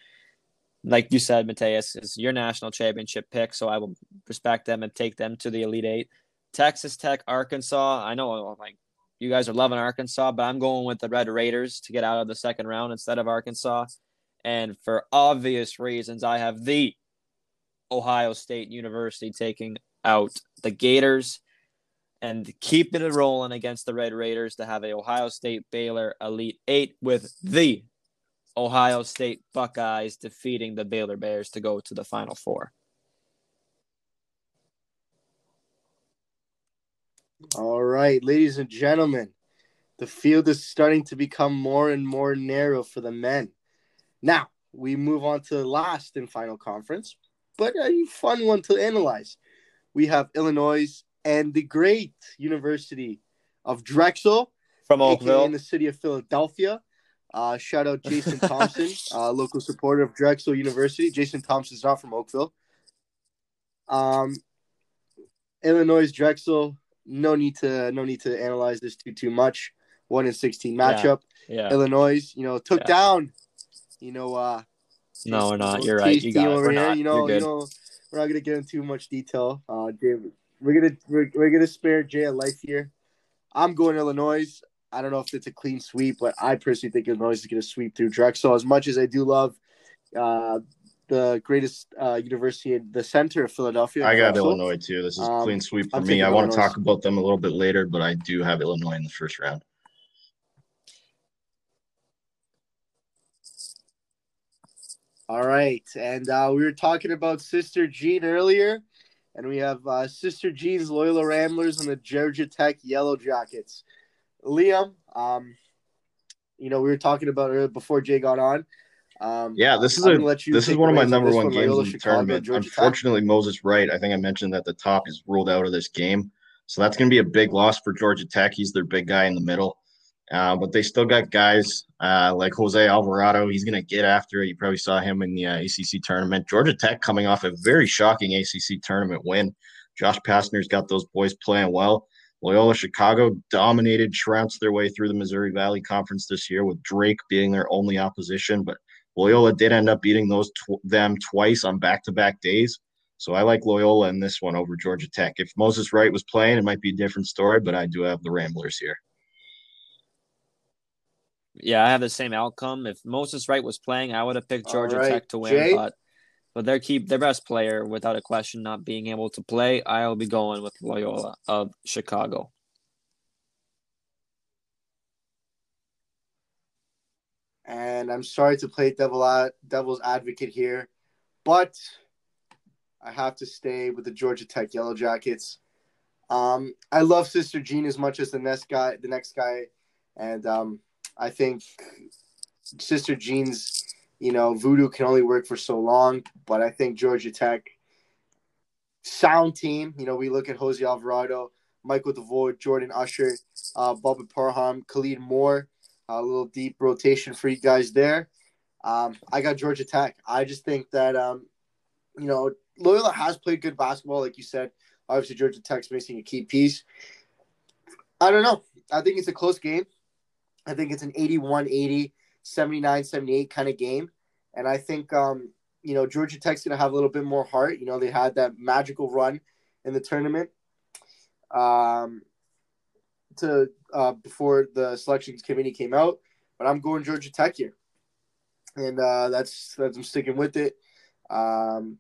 like you said, Mateus, is your national championship pick, so I will respect them and take them to the Elite Eight. Texas Tech, Arkansas, I know, like, you guys are loving Arkansas, but I'm going with the Red Raiders to get out of the second round instead of Arkansas. And for obvious reasons, I have the Ohio State University taking out the Gators and keeping it rolling against the Red Raiders to have a Ohio State Baylor Elite Eight with the Ohio State Buckeyes defeating the Baylor Bears to go to the Final Four. All right, ladies and gentlemen, the field is starting to become more and more narrow for the men. Now, we move on to the last and final conference, but a fun one to analyze. We have Illinois and the great University of Drexel. From Oakville. In the city of Philadelphia. Uh, shout out Jason Thompson, uh, local supporter of Drexel University. Jason Thompson's not from Oakville. Um, Illinois Drexel. No need to no need to analyze this too too much. One in sixteen matchup. Yeah, yeah. Illinois, you know, took yeah. down. You know, uh, no, we're not. You're right. You got over it. We're here. Not. You know, you know, we're not gonna get into too much detail. Uh, David, we're gonna we're, we're gonna spare Jay a life here. I'm going Illinois. I don't know if it's a clean sweep, but I personally think Illinois is going to sweep through Drexel. As much as I do love uh, the greatest uh, university in the center of Philadelphia. I got Drexel. Illinois, too. This is a clean sweep for um, me. I Illinois. want to talk about them a little bit later, but I do have Illinois in the first round. All right. And uh, we were talking about Sister Jean earlier, and we have uh, Sister Jean's Loyola Ramblers and the Georgia Tech Yellow Jackets. Liam, um, you know, we were talking about it before Jay got on. Um, yeah, this is a, this is one of my number one games in the tournament. Unfortunately, Moses Wright, I think I mentioned at the top, is ruled out of this game. So that's going to be a big loss for Georgia Tech. He's their big guy in the middle. Uh, but they still got guys uh, like Jose Alvarado. He's going to get after it. You probably saw him in the uh, A C C tournament. Georgia Tech coming off a very shocking A C C tournament win. Josh Pastner's got those boys playing well. Loyola Chicago dominated, trounced their way through the Missouri Valley Conference this year with Drake being their only opposition. But Loyola did end up beating those tw- them twice on back-to-back days. So I like Loyola in this one over Georgia Tech. If Moses Wright was playing, it might be a different story, but I do have the Ramblers here. Yeah, I have the same outcome. If Moses Wright was playing, I would have picked Georgia right, Tech to win. Jay? But but their, key, their best player, without a question, not being able to play, I'll be going with Loyola of Chicago. And I'm sorry to play devil devil's advocate here, but I have to stay with the Georgia Tech Yellow Jackets. Um, I love Sister Jean as much as the next guy, the next guy, and um, I think Sister Jean's – you know, voodoo can only work for so long, but I think Georgia Tech, sound team. You know, we look at Jose Alvarado, Michael DeVoe, Jordan Usher, uh, Bubba Parham, Khalid Moore, a little deep rotation for you guys there. Um, I got Georgia Tech. I just think that, um, you know, Loyola has played good basketball, like you said. Obviously, Georgia Tech's missing a key piece. I don't know. I think it's a close game. I think it's an eighty-one eighty. seventy-nine seventy-eight kind of game. And I think, um, you know, Georgia Tech's going to have a little bit more heart. You know, they had that magical run in the tournament um, to uh, before the selections committee came out. But I'm going Georgia Tech here. And uh, that's, that's I'm sticking with it. Um,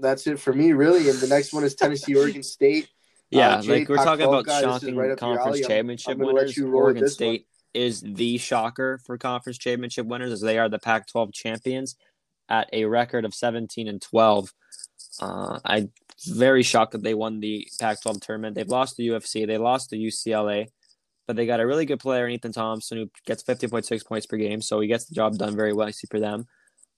that's it for me, really. And the next one is Tennessee, Oregon State. Yeah, uh, Jay, like we're Pac twelve talking about guy, shocking right conference championship I'm, I'm winners, Oregon State. One. Is the shocker for conference championship winners as they are the Pac twelve champions at a record of seventeen and twelve. Uh, I'm very shocked that they won the Pac twelve tournament. They've lost the U F C. They lost the U C L A, but they got a really good player, Ethan Thompson, who gets fifty point six points per game. So he gets the job done very well. I see for them,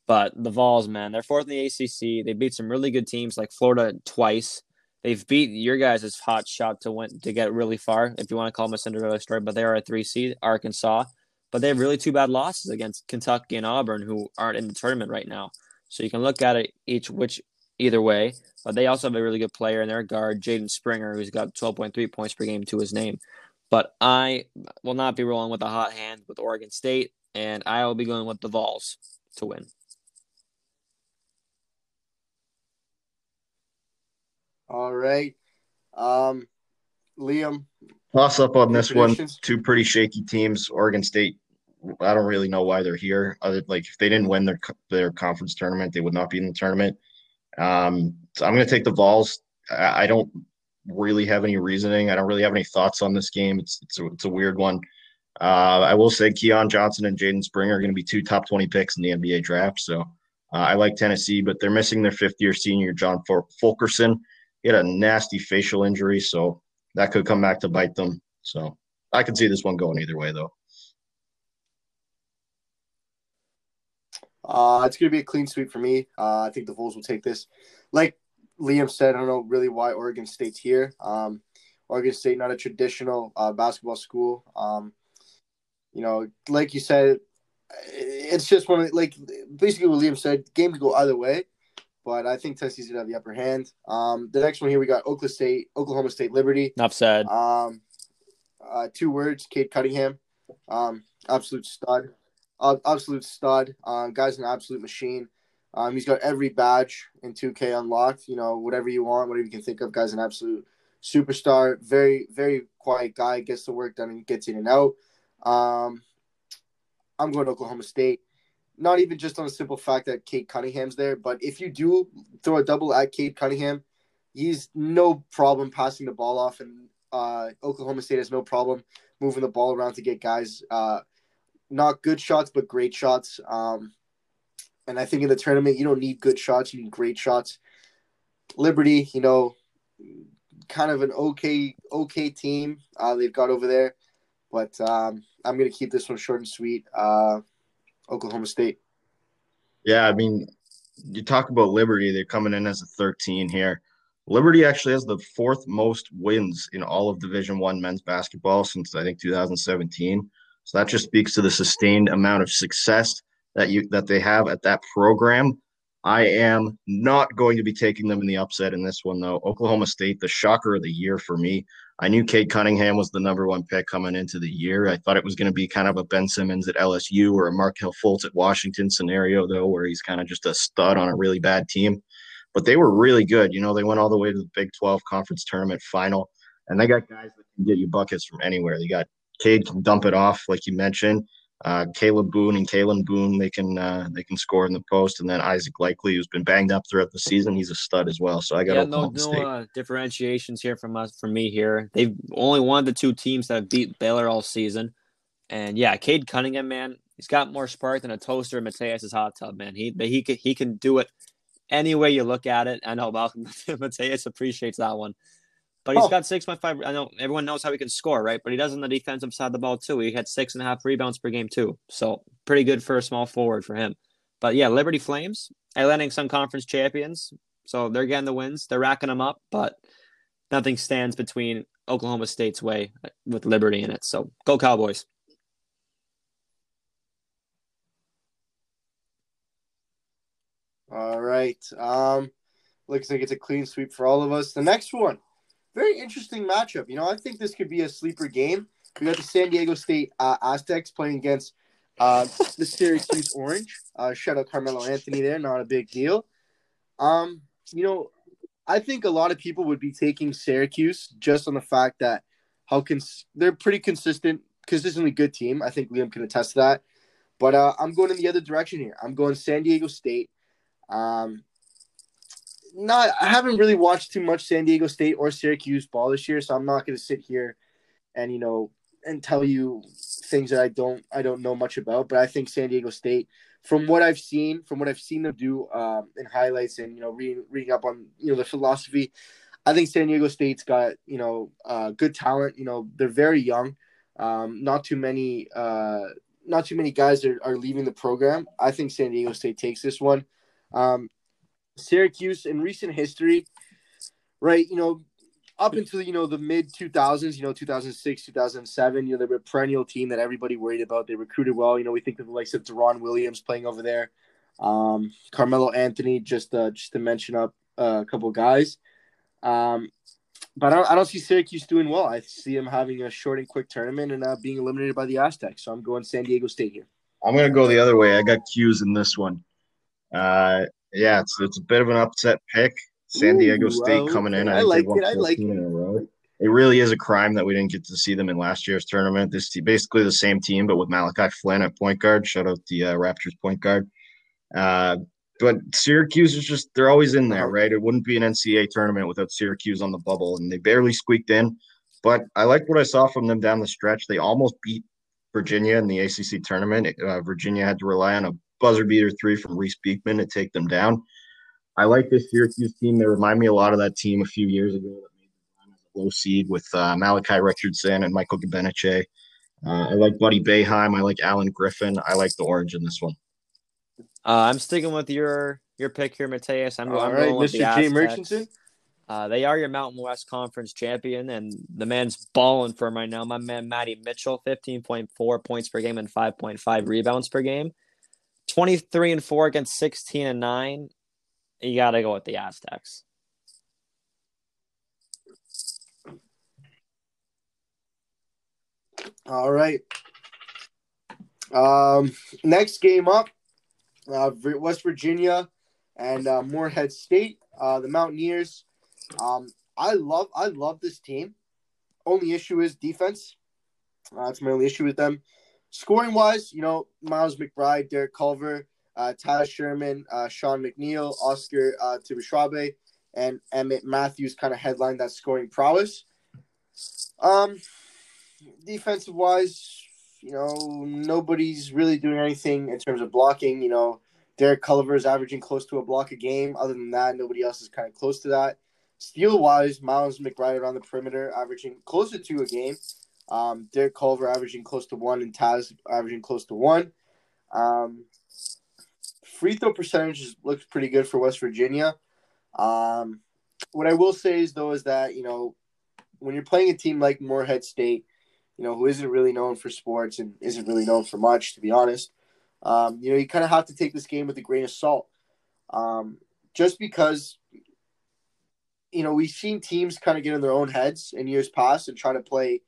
but the Vols, man, they're fourth in the A C C. They beat some really good teams like Florida twice. They've beat your guys' hot shot to win to get really far, if you want to call them a Cinderella story, but they are a three seed, Arkansas. But they have really two bad losses against Kentucky and Auburn, who aren't in the tournament right now. So you can look at it each which either way. But they also have a really good player in their guard, Jaden Springer, who's got twelve point three points per game to his name. But I will not be rolling with a hot hand with Oregon State, and I will be going with the Vols to win. All right. Um, Liam. Toss up on this one. Two pretty shaky teams. Oregon State, I don't really know why they're here. Other, like, if they didn't win their their conference tournament, they would not be in the tournament. Um, so I'm going to take the Vols. I, I don't really have any reasoning. I don't really have any thoughts on this game. It's, it's, a, it's a weird one. Uh, I will say Keon Johnson and Jaden Springer are going to be two top twenty picks in the N B A draft. So uh, I like Tennessee, but they're missing their fifth-year senior, John Fulkerson. He had a nasty facial injury, so that could come back to bite them. So I can see this one going either way, though. Uh, it's going to be a clean sweep for me. Uh, I think the Vols will take this. Like Liam said, I don't know really why Oregon State's here. Um, Oregon State, not a traditional uh, basketball school. Um, you know, like you said, it's just one of – like basically what Liam said, game could go either way, but I think Tennessee's going to have the upper hand. Um, the next one here, we got Oklahoma State, Oklahoma State Liberty. Enough said. Um, uh, two words, Cade Cunningham. Um, absolute stud. Uh, absolute stud. Uh, guy's an absolute machine. Um, he's got every badge in two K unlocked. You know, whatever you want, whatever you can think of. Guy's an absolute superstar. Very, very quiet guy. Gets the work done and gets in and out. Um, I'm going to Oklahoma State. Not even just on the simple fact that Cade Cunningham's there, but if you do throw a double at Cade Cunningham, he's no problem passing the ball off, and uh, Oklahoma State has no problem moving the ball around to get guys uh, – not good shots, but great shots. Um, and I think in the tournament, you don't need good shots. You need great shots. Liberty, you know, kind of an okay okay team uh, they've got over there. But um, I'm going to keep this one short and sweet. Uh, Oklahoma State. Yeah, I mean, you talk about Liberty. They're coming in as a thirteen here. Liberty actually has the fourth most wins in all of Division One men's basketball since, I think, two thousand seventeen. So that just speaks to the sustained amount of success that you that they have at that program. I am not going to be taking them in the upset in this one, though. Oklahoma State, the shocker of the year for me. I knew Cade Cunningham was the number one pick coming into the year. I thought it was going to be kind of a Ben Simmons at L S U or a Markelle Fultz at Washington scenario, though, where he's kind of just a stud on a really bad team. But they were really good. You know, they went all the way to the Big twelve Conference Tournament Final, and they got guys that can get you buckets from anywhere. They got Cade can dump it off, like you mentioned. Uh, Caleb Boone and Kalen Boone, they can uh, they can score in the post. And then Isaac Likely, who's been banged up throughout the season, he's a stud as well. So I got yeah, Oklahoma no, no State. Uh, differentiations here from us, from me here. They've only one of the two teams that have beat Baylor all season. And yeah, Cade Cunningham, man, he's got more spark than a toaster in Mateus' hot tub, man. He he can, he can do it any way you look at it. I know Malcolm Mateus appreciates that one. But he's oh. got six point five. I know everyone knows how he can score, right? But he does on the defensive side of the ball, too. He had six and a half rebounds per game, too. So pretty good for a small forward for him. But, yeah, Liberty Flames, Atlantic Sun Conference champions. So they're getting the wins. They're racking them up. But nothing stands between Oklahoma State's way with Liberty in it. So go Cowboys. All right. Um, looks like it's a clean sweep for all of us. The next one. Very interesting matchup. You know, I think this could be a sleeper game. We got the San Diego State uh, Aztecs playing against uh, the Syracuse Orange. Uh, shout out Carmelo Anthony there. Not a big deal. Um, you know, I think a lot of people would be taking Syracuse just on the fact that how cons- they're pretty consistent, consistently good team. I think Liam can attest to that. But uh, I'm going in the other direction here. I'm going San Diego State. Um Not, I haven't really watched too much San Diego State or Syracuse ball this year, so I'm not going to sit here and you know and tell you things that I don't I don't know much about. But I think San Diego State, from what I've seen, from what I've seen them do um, in highlights and you know reading reading up on you know the philosophy, I think San Diego State's got you know uh, good talent. You know they're very young. Um, not too many uh, not too many guys are, are leaving the program. I think San Diego State takes this one. Um, Syracuse in recent history, right, you know, up until, you know, the mid two thousands, you know, two thousand six, two thousand seven, you know, they were a perennial team that everybody worried about. They recruited well. You know, we think of the likes of Deron Williams playing over there, um, Carmelo Anthony, just uh, just to mention up uh, a couple guys. Um, but I don't, I don't see Syracuse doing well. I see them having a short and quick tournament and uh, being eliminated by the Aztecs. So I'm going San Diego State here. I'm going to go the other way. I got Q's in this one. Uh Yeah, it's it's a bit of an upset pick. San Diego Ooh, State wow. coming in. I, I like it. I like it. It really is a crime that we didn't get to see them in last year's tournament. This team, basically the same team, but with Malachi Flynn at point guard. Shout out the uh, Raptors point guard. Uh, but Syracuse is just – they're always in there, right? It wouldn't be an N C A A tournament without Syracuse on the bubble, and they barely squeaked in. But I liked what I saw from them down the stretch. They almost beat Virginia in the A C C tournament. Uh, Virginia had to rely on a buzzer beater three from Reese Beekman to take them down. I like this Syracuse team. They remind me a lot of that team a few years ago that made the run as a low seed with uh, Malachi Richardson and Michael Gabeniche. Uh, I like Buddy Boeheim. I like Allen Griffin. I like the orange in this one. Uh, I'm sticking with your your pick here, Mateus. I'm, All I'm right, going with Mister the Aztecs. G. Murchison. Uh, they are your Mountain West Conference champion, and the man's balling for him right now. My man, Matty Mitchell, fifteen point four points per game and five point five rebounds per game. twenty-three and four against sixteen and nine. You got to go with the Aztecs. All right. Um, next game up, uh, West Virginia and uh, Morehead State, uh, the Mountaineers. Um, I love, I love this team. Only issue is defense. Uh, that's my only issue with them. Scoring wise, you know, Miles McBride, Derek Culver, uh, Tyler Sherman, uh, Sean McNeil, Oscar uh, Tibishrabe, and Emmett Matthews kind of headlined that scoring prowess. Um, defensive wise, you know, nobody's really doing anything in terms of blocking. You know, Derek Culver is averaging close to a block a game. Other than that, nobody else is kind of close to that. Steal-wise, Miles McBride around the perimeter, averaging closer to a game. Um, Derek Culver averaging close to one, and Taz averaging close to one. Um, free throw percentage looks pretty good for West Virginia. Um, what I will say is, though, is that, you know, when you're playing a team like Morehead State, you know, who isn't really known for sports and isn't really known for much, to be honest, um, you know, you kind of have to take this game with a grain of salt. Um, just because... You know, we've seen teams kind of get in their own heads in years past and try to play,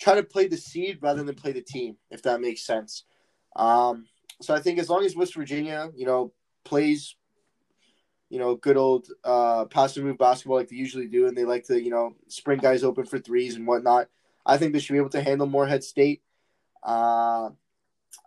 try to play the seed rather than play the team, if that makes sense. Um, so I think as long as West Virginia, you know, plays, you know, good old uh, pass and move basketball like they usually do, and they like to, you know, spring guys open for threes and whatnot, I think they should be able to handle Morehead State. Uh,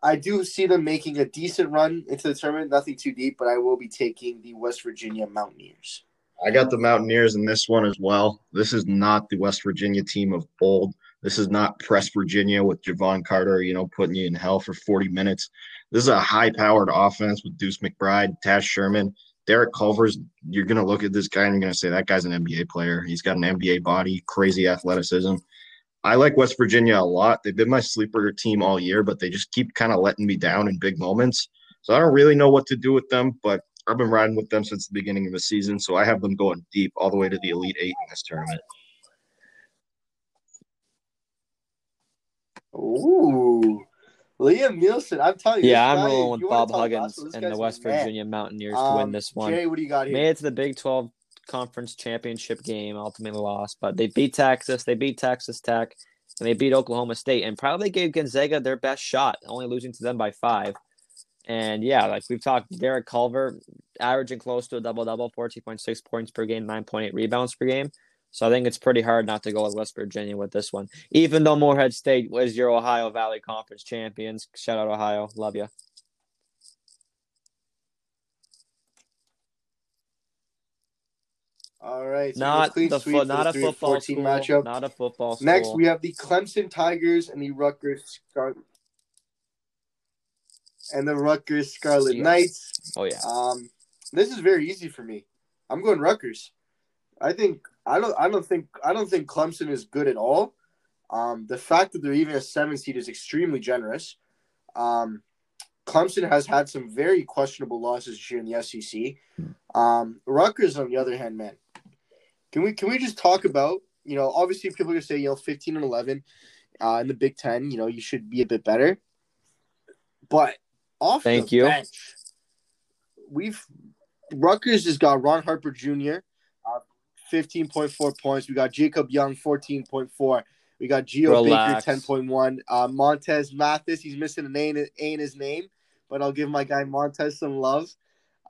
I do see them making a decent run into the tournament, nothing too deep, but I will be taking the West Virginia Mountaineers. I got the Mountaineers in this one as well. This is not the West Virginia team of old. This is not Press Virginia with Javon Carter, you know, putting you in hell for forty minutes. This is a high-powered offense with Deuce McBride, Tash Sherman, Derek Culver's. You're going to look at this guy and you're going to say, that guy's an N B A player. He's got an N B A body, crazy athleticism. I like West Virginia a lot. They've been my sleeper team all year, but they just keep kind of letting me down in big moments. So I don't really know what to do with them, but I've been riding with them since the beginning of the season, so I have them going deep all the way to the Elite Eight in this tournament. Ooh. Liam Nielsen, I'm telling you. Yeah, I'm guy, rolling with Bob Huggins and the West Virginia mad. Mountaineers um, to win this one. Jay, what do you got here? Made it to the Big twelve Conference Championship game, ultimately lost, but they beat Texas, they beat Texas Tech, and they beat Oklahoma State, and probably gave Gonzaga their best shot, only losing to them by five. And, yeah, like we've talked, Derek Culver averaging close to a double-double, fourteen point six points per game, nine point eight rebounds per game. So I think it's pretty hard not to go with West Virginia with this one, even though Morehead State was your Ohio Valley Conference champions. Shout out, Ohio. Love you. All right. So not the fo- not a football school. Matchup. Not a football school. Next, we have the Clemson Tigers and the Rutgers Scarlet. And the Rutgers Scarlet yes. Knights. Oh, yeah. Um, this is very easy for me. I'm going Rutgers. I think I don't I don't think I don't think Clemson is good at all. Um, the fact that they're even a seven seed is extremely generous. Um, Clemson has had some very questionable losses this year in the S E C. Um, Rutgers, on the other hand, man, can we can we just talk about, you know, obviously people are gonna say, you know, fifteen and eleven uh, in the Big Ten, you know, you should be a bit better. But Off Thank the you. bench, we've Rutgers has got Ron Harper Junior, uh, fifteen point four points. We got Jacob Young, fourteen point four. We got Geo Baker, ten point one. Uh, Montez Mathis, he's missing an A in, a in his name, but I'll give my guy Montez some love.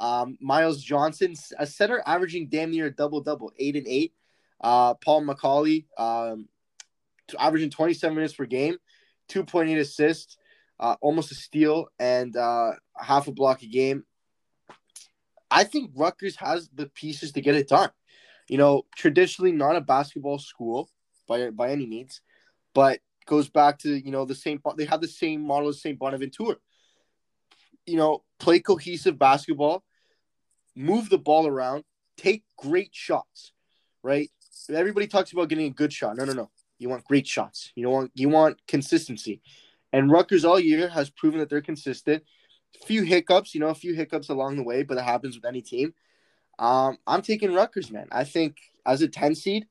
Um, Miles Johnson, a center averaging damn near a double-double, eight and eight. Uh, Paul McCauley, um, averaging twenty-seven minutes per game, two point eight assists. Uh, almost a steal and uh, half a block a game. I think Rutgers has the pieces to get it done. You know, traditionally not a basketball school by by any means, but goes back to, you know, the same – they have the same model as Saint Bonaventure. You know, play cohesive basketball, move the ball around, take great shots, right? everybody talks about getting a good shot. No, no, no. You want great shots. You don't want you want consistency. And Rutgers all year has proven that they're consistent. A few hiccups, you know, a few hiccups along the way, but it happens with any team. Um, I'm taking Rutgers, man. I think as a ten seed,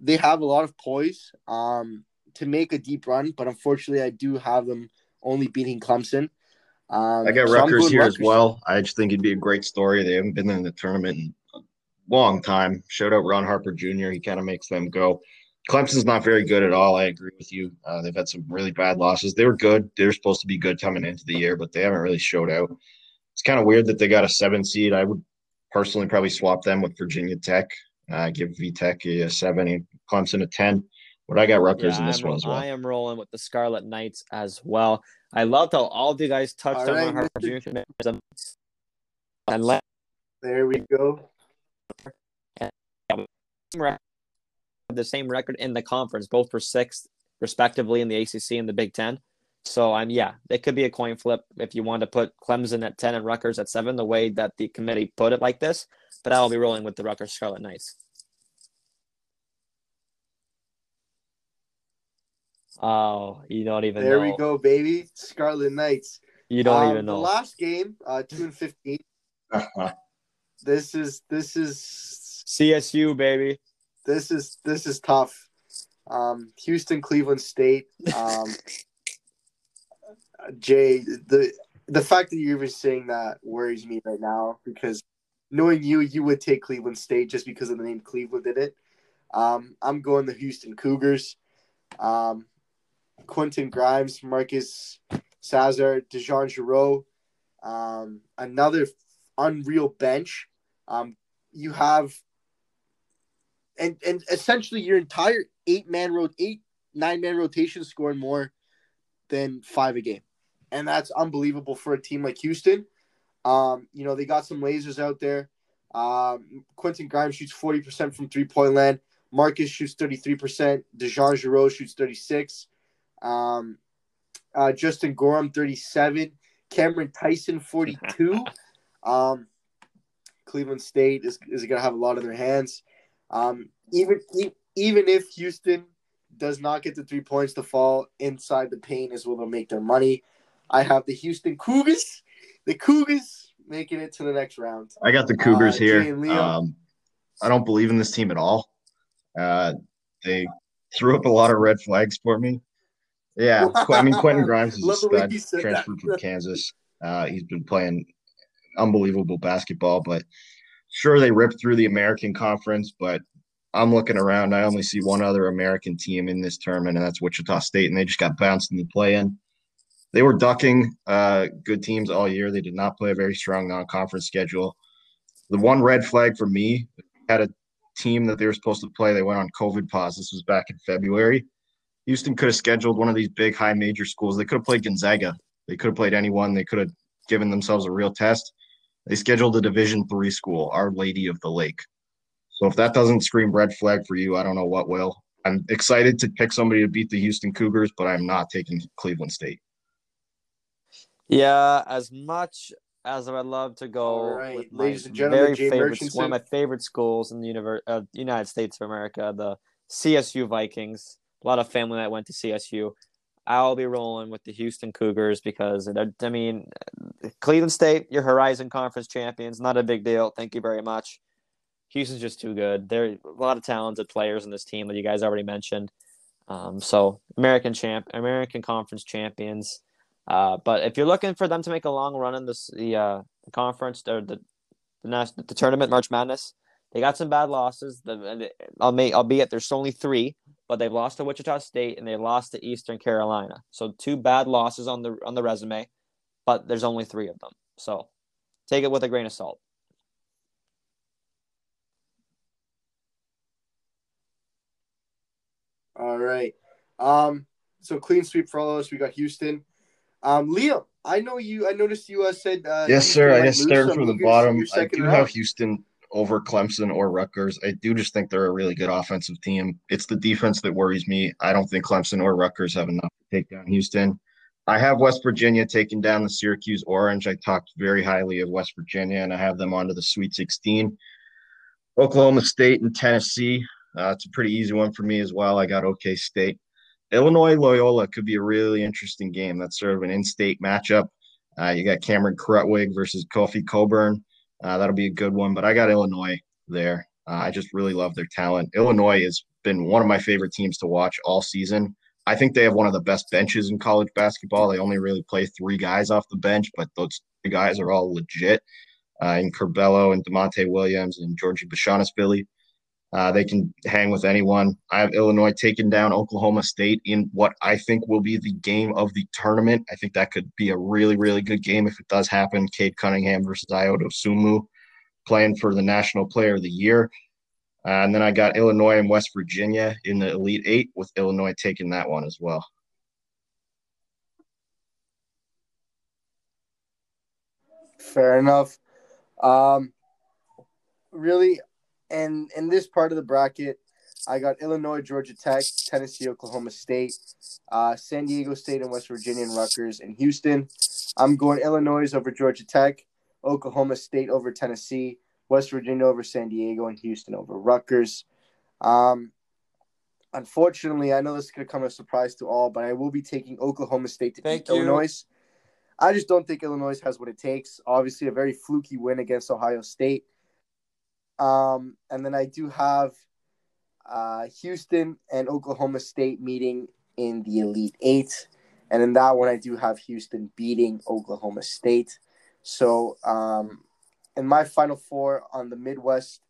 they have a lot of poise um, to make a deep run, but unfortunately, I do have them only beating Clemson. Um, I got so Rutgers here Rutgers. as well. I just think it'd be a great story. They haven't been in the tournament in a long time. Shout out Ron Harper Junior He kind of makes them go. Clemson's not very good at all. I agree with you. Uh, they've had some really bad losses. They were good. They were supposed to be good coming into the year, but they haven't really showed out. It's kind of weird that they got a seven seed. I would personally probably swap them with Virginia Tech. Uh, give V-Tech a seven and Clemson a ten. But I got Rutgers yeah, in this I'm, one as well. I am rolling with the Scarlet Knights as well. I loved how all the guys touched all on right, Harper Junior There we go. The same record in the conference, both for sixth, respectively, in the A C C and the Big Ten. So, I'm um, yeah, it could be a coin flip if you want to put Clemson at ten and Rutgers at seven, the way that the committee put it like this. But I'll be rolling with the Rutgers Scarlet Knights. Oh, you don't even there know. There we go, baby. Scarlet Knights. You don't um, even know. The last game, uh, two and fifteen. This is this is C S U, baby. This is this is tough. Um, Houston, Cleveland State. Um, Jay, the the fact that you're even saying that worries me right now, because knowing you, you would take Cleveland State just because of the name Cleveland in it. Um, I'm going the Houston Cougars. Um, Quentin Grimes, Marcus Sazar, DeJean Giroux, um, another unreal bench. Um, you have, and and essentially your entire eight man road, eight nine man rotation scoring more than five a game, and that's unbelievable for a team like Houston. Um, you know they got some lasers out there. Um, Quentin Grimes shoots forty percent from three point land. Marcus shoots thirty-three percent. DeJean Giroux shoots thirty-six. Um, uh, Justin Gorham, thirty-seven. Cameron Tyson, forty-two. um, Cleveland State is, is going to have a lot in their hands. Um, even e- even if Houston does not get the three points to fall inside the paint is where they'll make their money. I have the Houston Cougars. The Cougars making it to the next round. I got the Cougars uh, here. Um, I don't believe in this team at all. Uh, they threw up a lot of red flags for me. Yeah, I mean, Quentin Grimes is a stud, transferred from Kansas. Uh, he's been playing unbelievable basketball, but sure, they ripped through the American Conference, but I'm looking around. I only see one other American team in this tournament, and that's Wichita State, and they just got bounced in the play-in. They were ducking uh, good teams all year. They did not play a very strong non-conference schedule. The one red flag for me had a team that they were supposed to play. They went on COVID pause. This was back in February. Houston could have scheduled one of these big high major schools. They could have played Gonzaga. They could have played anyone. They could have given themselves a real test. They scheduled a Division three school, Our Lady of the Lake. So if that doesn't scream red flag for you, I don't know what will. I'm excited to pick somebody to beat the Houston Cougars, but I'm not taking Cleveland State. Yeah, as much as I would love to go right. with my Ladies and very favorite, one of my favorite schools in the universe, uh, United States of America, the C S U Vikings. A lot of family that went to C S U. I'll be rolling with the Houston Cougars because, I mean, Cleveland State, your Horizon Conference champions, not a big deal. Thank you very much. Houston's just too good. There are a lot of talented players in this team that you guys already mentioned. Um, so American champ, American Conference champions. Uh, but if you're looking for them to make a long run in this, the uh, conference or the the, national, the tournament, March Madness, they got some bad losses. The, I'll make, albeit there's only three, but they've lost to Wichita State and they lost to Eastern Carolina. So two bad losses on the on the resume, but there's only three of them. So take it with a grain of salt. All right. Um, so clean sweep for all of us. We got Houston. Um, Liam, I know you. I noticed you uh, said. Uh, yes, sir. I just started from the bottom. I do round. have Houston over Clemson or Rutgers. I do just think they're a really good offensive team. It's the defense that worries me. I don't think Clemson or Rutgers have enough to take down Houston. I have West Virginia taking down the Syracuse Orange. I talked very highly of West Virginia, and I have them onto the Sweet sixteen. Oklahoma State and Tennessee. Uh, it's a pretty easy one for me as well. I got OK State. Illinois Loyola could be a really interesting game. That's sort of an in-state matchup. Uh, you got Cameron Crutwig versus Kofi Coburn. Uh, that'll be a good one. But I got Illinois there. Uh, I just really love their talent. Illinois has been one of my favorite teams to watch all season. I think they have one of the best benches in college basketball. They only really play three guys off the bench, but those three guys are all legit. Uh, and Curbelo and DeMonte Williams and Georgie Bashanisvili. Uh, they can hang with anyone. I have Illinois taking down Oklahoma State in what I think will be the game of the tournament. I think that could be a really, really good game if it does happen. Cade Cunningham versus Iota Sumu playing for the National Player of the Year. Uh, and then I got Illinois and West Virginia in the Elite Eight, with Illinois taking that one as well. Fair enough. Um, really, and in this part of the bracket, I got Illinois, Georgia Tech, Tennessee, Oklahoma State, uh, San Diego State, and West Virginia, and Rutgers, and Houston. I'm going Illinois over Georgia Tech, Oklahoma State over Tennessee, West Virginia over San Diego, and Houston over Rutgers. Um, unfortunately, I know this is going to come as a surprise to all, but I will be taking Oklahoma State to beat Illinois. I just don't think Illinois has what it takes. Obviously, a very fluky win against Ohio State. Um, and then I do have uh, Houston and Oklahoma State meeting in the Elite Eight. And in that one, I do have Houston beating Oklahoma State. So um, in my Final Four on the Midwest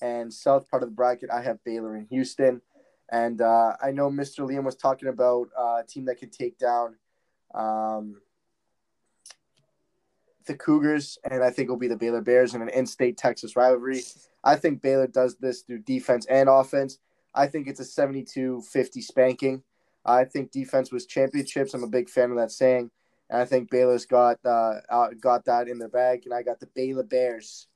and South part of the bracket, I have Baylor and Houston. And uh, I know Mister Liam was talking about uh, a team that can take down um, the Cougars, and I think it'll be the Baylor Bears in an in-state Texas rivalry. I think Baylor does this through defense and offense. I think it's a seventy-two fifty spanking. I think defense was championships. I'm a big fan of that saying, and I think Baylor's got uh, got that in their bag, and I got the Baylor Bears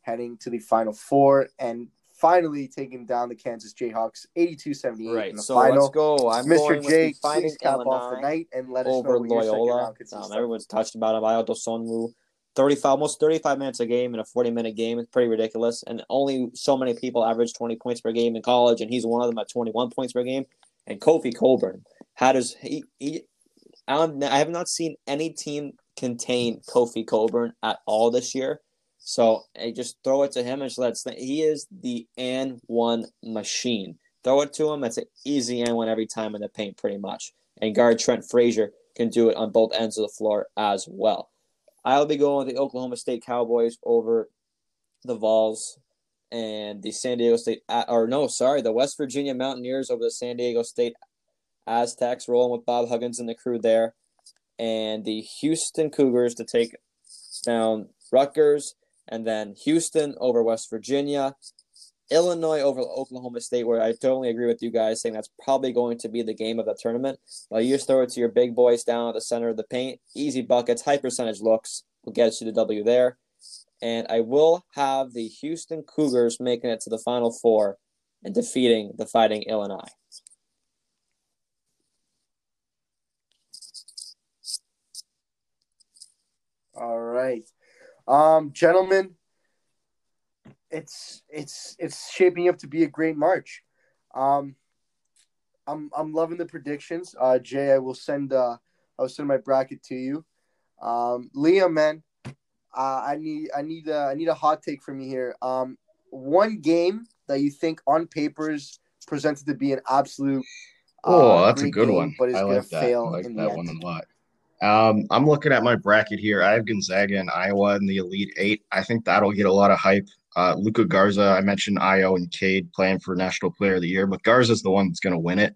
heading to the Final Four and finally taking down the Kansas Jayhawks eighty-two seventy-eight right. in the so final. Let's go. I'm Mister going Jake, with please cap Illinois off the night and let us know your second round consists. Um, everyone's touched about Abayo Dosonwu. thirty-five, almost thirty-five minutes a game in a forty-minute game. It's pretty ridiculous. And only so many people average twenty points per game in college, and he's one of them at twenty-one points per game. And Kofi Coburn, how does he, he – I have not seen any team contain Kofi Coburn at all this year. So I just throw it to him and just let it, he is the and one machine. Throw it to him. That's an easy and one every time in the paint, pretty much. And guard Trent Frazier can do it on both ends of the floor as well. I'll be going with the Oklahoma State Cowboys over the Vols and the San Diego State, or no, sorry, the West Virginia Mountaineers over the San Diego State Aztecs, rolling with Bob Huggins and the crew there, and the Houston Cougars to take down Rutgers. And then Houston over West Virginia, Illinois over Oklahoma State, where I totally agree with you guys saying that's probably going to be the game of the tournament. Well, you just throw it to your big boys down at the center of the paint. Easy buckets, high percentage looks will get you the W there. And I will have the Houston Cougars making it to the Final Four and defeating the Fighting Illini. All right. Um, gentlemen, it's it's it's shaping up to be a great March. Um, I'm I'm loving the predictions. Uh, Jay, I will send uh I will send my bracket to you. Um, Liam, man, uh, I need I need a, I need a hot take from you here. Um, one game that you think on paper is presented to be an absolute uh, oh, that's a good game, one, but it's I gonna like fail. I like in that the one end. a lot. Um, I'm looking at my bracket here. I have Gonzaga and Iowa in the Elite Eight. I think that'll get a lot of hype. Uh, Luka Garza, I mentioned Io and Cade playing for National Player of the Year, but Garza's the one that's going to win it.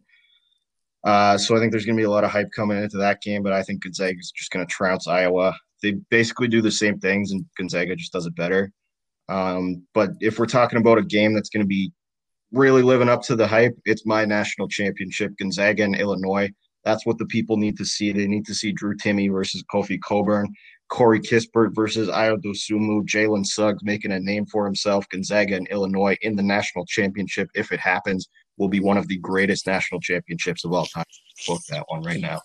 Uh, so I think there's going to be a lot of hype coming into that game, but I think Gonzaga's just going to trounce Iowa. They basically do the same things, and Gonzaga just does it better. Um, but if we're talking about a game that's going to be really living up to the hype, it's my national championship, Gonzaga and Illinois. That's what the people need to see. They need to see Drew Timme versus Kofi Coburn, Corey Kispert versus Ayo Dosunmu, Jalen Suggs making a name for himself. Gonzaga and Illinois in the national championship, if it happens, will be one of the greatest national championships of all time. Book that one right now.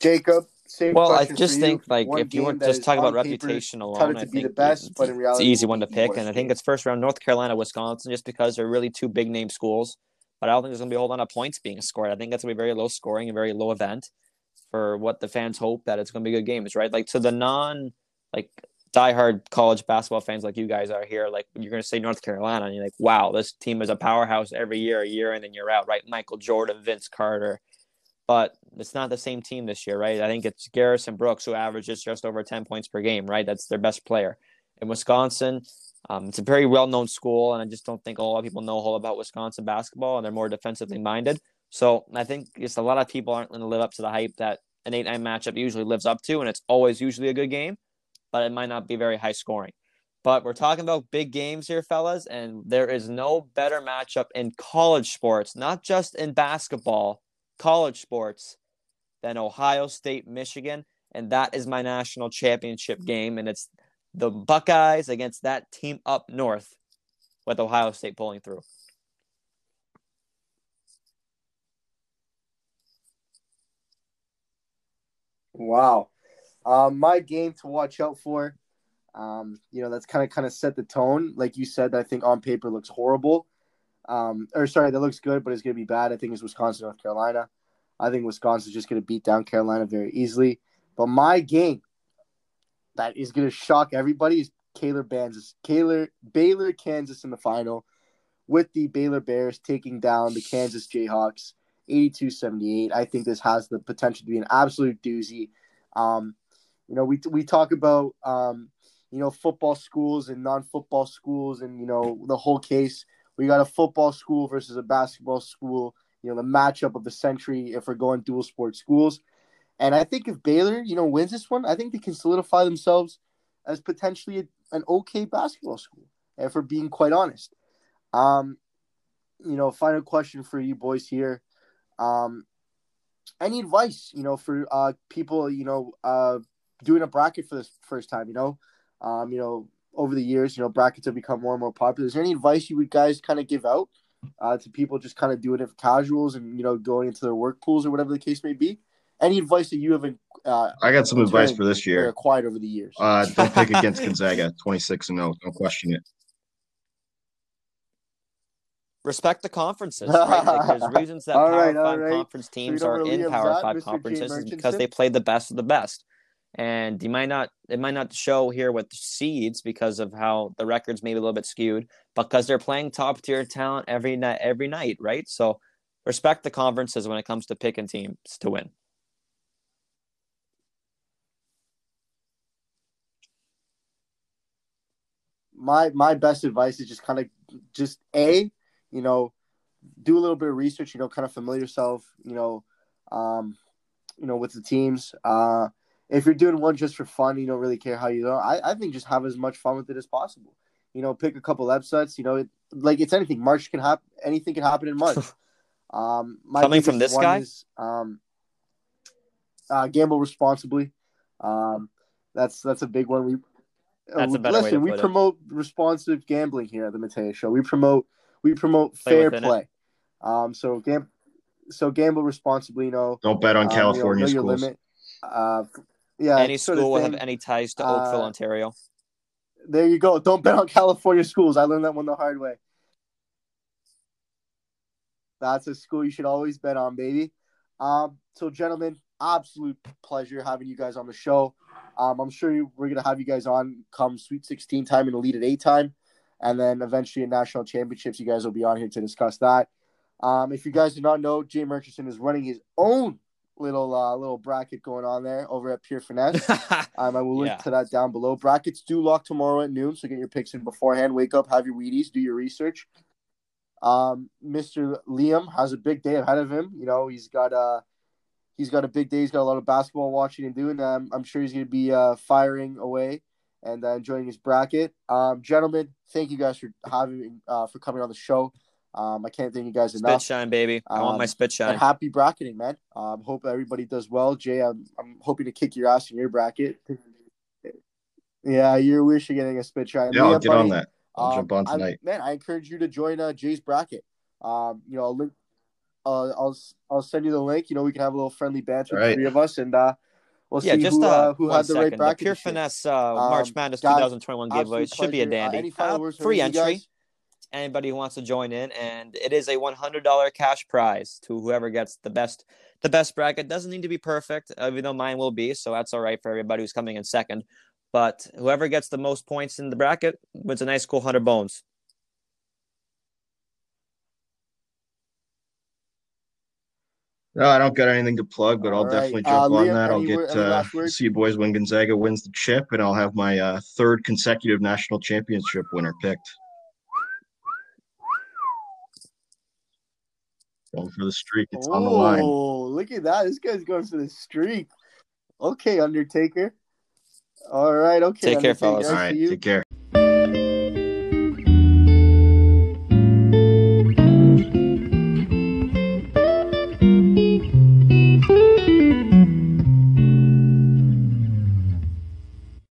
Jacob, same well, I just think you. like one if you want just talk about reputation alone, I think best, it's, it's an easy one to pick. And I think it's first round North Carolina, Wisconsin, just because they're really two big name schools. But I don't think there's going to be a whole lot of points being scored. I think that's going to be very low scoring, a very low event for what the fans hope that it's going to be good games, right? Like to the non like diehard college basketball fans like you guys are here, like you're going to say North Carolina and you're like, wow, this team is a powerhouse every year, year in and year out, right? Michael Jordan, Vince Carter. But it's not the same team this year, right? I think it's Garrison Brooks, who averages just over ten points per game, right? That's their best player. In Wisconsin, um, it's a very well-known school, and I just don't think a lot of people know a whole about Wisconsin basketball, and they're more defensively minded. So I think just a lot of people aren't going to live up to the hype that an eight nine matchup usually lives up to, and it's always usually a good game, but it might not be very high scoring. But we're talking about big games here, fellas, and there is no better matchup in college sports, not just in basketball, college sports, then Ohio State, Michigan, and that is my national championship game, and it's the Buckeyes against that team up north with Ohio State pulling through. Wow. Um, my game to watch out for, um, you know, that's kind of kind of set the tone. Like you said, I think on paper looks horrible. Um, or sorry, that looks good, but it's going to be bad. I think it's Wisconsin, North Carolina. I think Wisconsin's just going to beat down Carolina very easily. But my game that is going to shock everybody is Baylor, Baylor, Baylor, Kansas in the final, with the Baylor Bears taking down the Kansas Jayhawks eighty-two seventy-eight. I think this has the potential to be an absolute doozy. Um, you know, we we talk about um, you know, football schools and non-football schools, and you know the whole case. We got a football school versus a basketball school, you know, the matchup of the century if we're going dual sport schools. And I think if Baylor, you know, wins this one, I think they can solidify themselves as potentially a, an okay basketball school, if we're being quite honest. Um, you know, final question for you boys here. Um, any advice, you know, for uh, people, you know, uh, doing a bracket for this first time, you know, um, you know, over the years, you know, brackets have become more and more popular. Is there any advice you would guys kind of give out uh, to people just kind of doing it for casuals and, you know, going into their work pools or whatever the case may be? Any advice that you have? In, uh, I got some advice for this year. Acquired over the years. Uh, don't pick against Gonzaga, twenty-six and oh. Don't question it. Respect the conferences, right? Like there's reasons that all Power right, Five right. conference teams so are really in Power that, Five Mister conferences because they play the best of the best. And you might not, it might not show here with the seeds because of how the record's maybe a little bit skewed, because they're playing top tier talent every night, every night, right? So respect the conferences when it comes to picking teams to win. My my best advice is just kind of just a, you know, do a little bit of research, you know, kind of familiar yourself, you know, um, you know, with the teams. Uh, If you're doing one just for fun, you don't really care how you do. I, I think just have as much fun with it as possible. You know, pick a couple websites. You know, it, like it's anything. March can happen. Anything can happen in March. Um, my Coming from this guy? Is, um, uh, gamble responsibly. Um, that's that's a big one. We that's uh, a better listen. Way to put we promote it. Responsive gambling here at the Mateo Show. We promote we promote play fair play. Um, so gam- so gamble responsibly. You know, don't bet on um, California you know, schools. Limit. Uh, Yeah, any school will have any ties to Oakville, uh, Ontario. There you go. Don't bet on California schools. I learned that one the hard way. That's a school you should always bet on, baby. Um, so, gentlemen, absolute pleasure having you guys on the show. Um, I'm sure you, we're going to have you guys on come Sweet sixteen time and Elite at eight time. And then eventually in national championships, you guys will be on here to discuss that. Um, if you guys do not know, Jay Murchison is running his own Little uh, little bracket going on there over at Pure Finesse. um, I will link yeah. to that down below. Brackets do lock tomorrow at noon, so get your picks in beforehand. Wake up, have your Wheaties, do your research. Um, Mister Liam has a big day ahead of him. You know he's got a uh, he's got a big day. He's got a lot of basketball watching and doing. Um, I'm sure he's going to be uh, firing away and uh, enjoying his bracket. Um, gentlemen, thank you guys for having uh, for coming on the show. Um, I can't thank you guys enough. Spit shine, baby. I um, want my spit shine. Happy bracketing, man. Um, hope everybody does well. Jay, I'm, I'm hoping to kick your ass in your bracket. Yeah, you're wish you're getting a spit shine. Yeah, I'll yeah, get buddy. on that. I'll um, jump on tonight. I, man, I encourage you to join uh, Jay's bracket. Um, you know, I'll, link, uh, I'll I'll send you the link. You know, we can have a little friendly banter, right. The three of us, and uh, We'll yeah, see just, who, uh, who had second. the right bracket. The Pure Finesse uh, March Madness um, twenty twenty-one giveaway. It should pleasure. be a dandy. Uh, any uh, free entry. Anybody who wants to join in, and it is a one hundred dollars cash prize to whoever gets the best the best bracket. Doesn't need to be perfect, even though mine will be, so that's all right for everybody who's coming in second. But whoever gets the most points in the bracket wins a nice cool one hundred bones. No, I don't got anything to plug, but all I'll right. definitely jump uh, on Liam, that. I'll get uh, see you boys when Gonzaga wins the chip, and I'll have my uh, third consecutive national championship winner picked. Going for the streak. It's oh, on the line. Oh, look at that. This guy's going for the streak. Okay, Undertaker. All right. Okay. Take Undertaker. care, fellas. All right. Take care.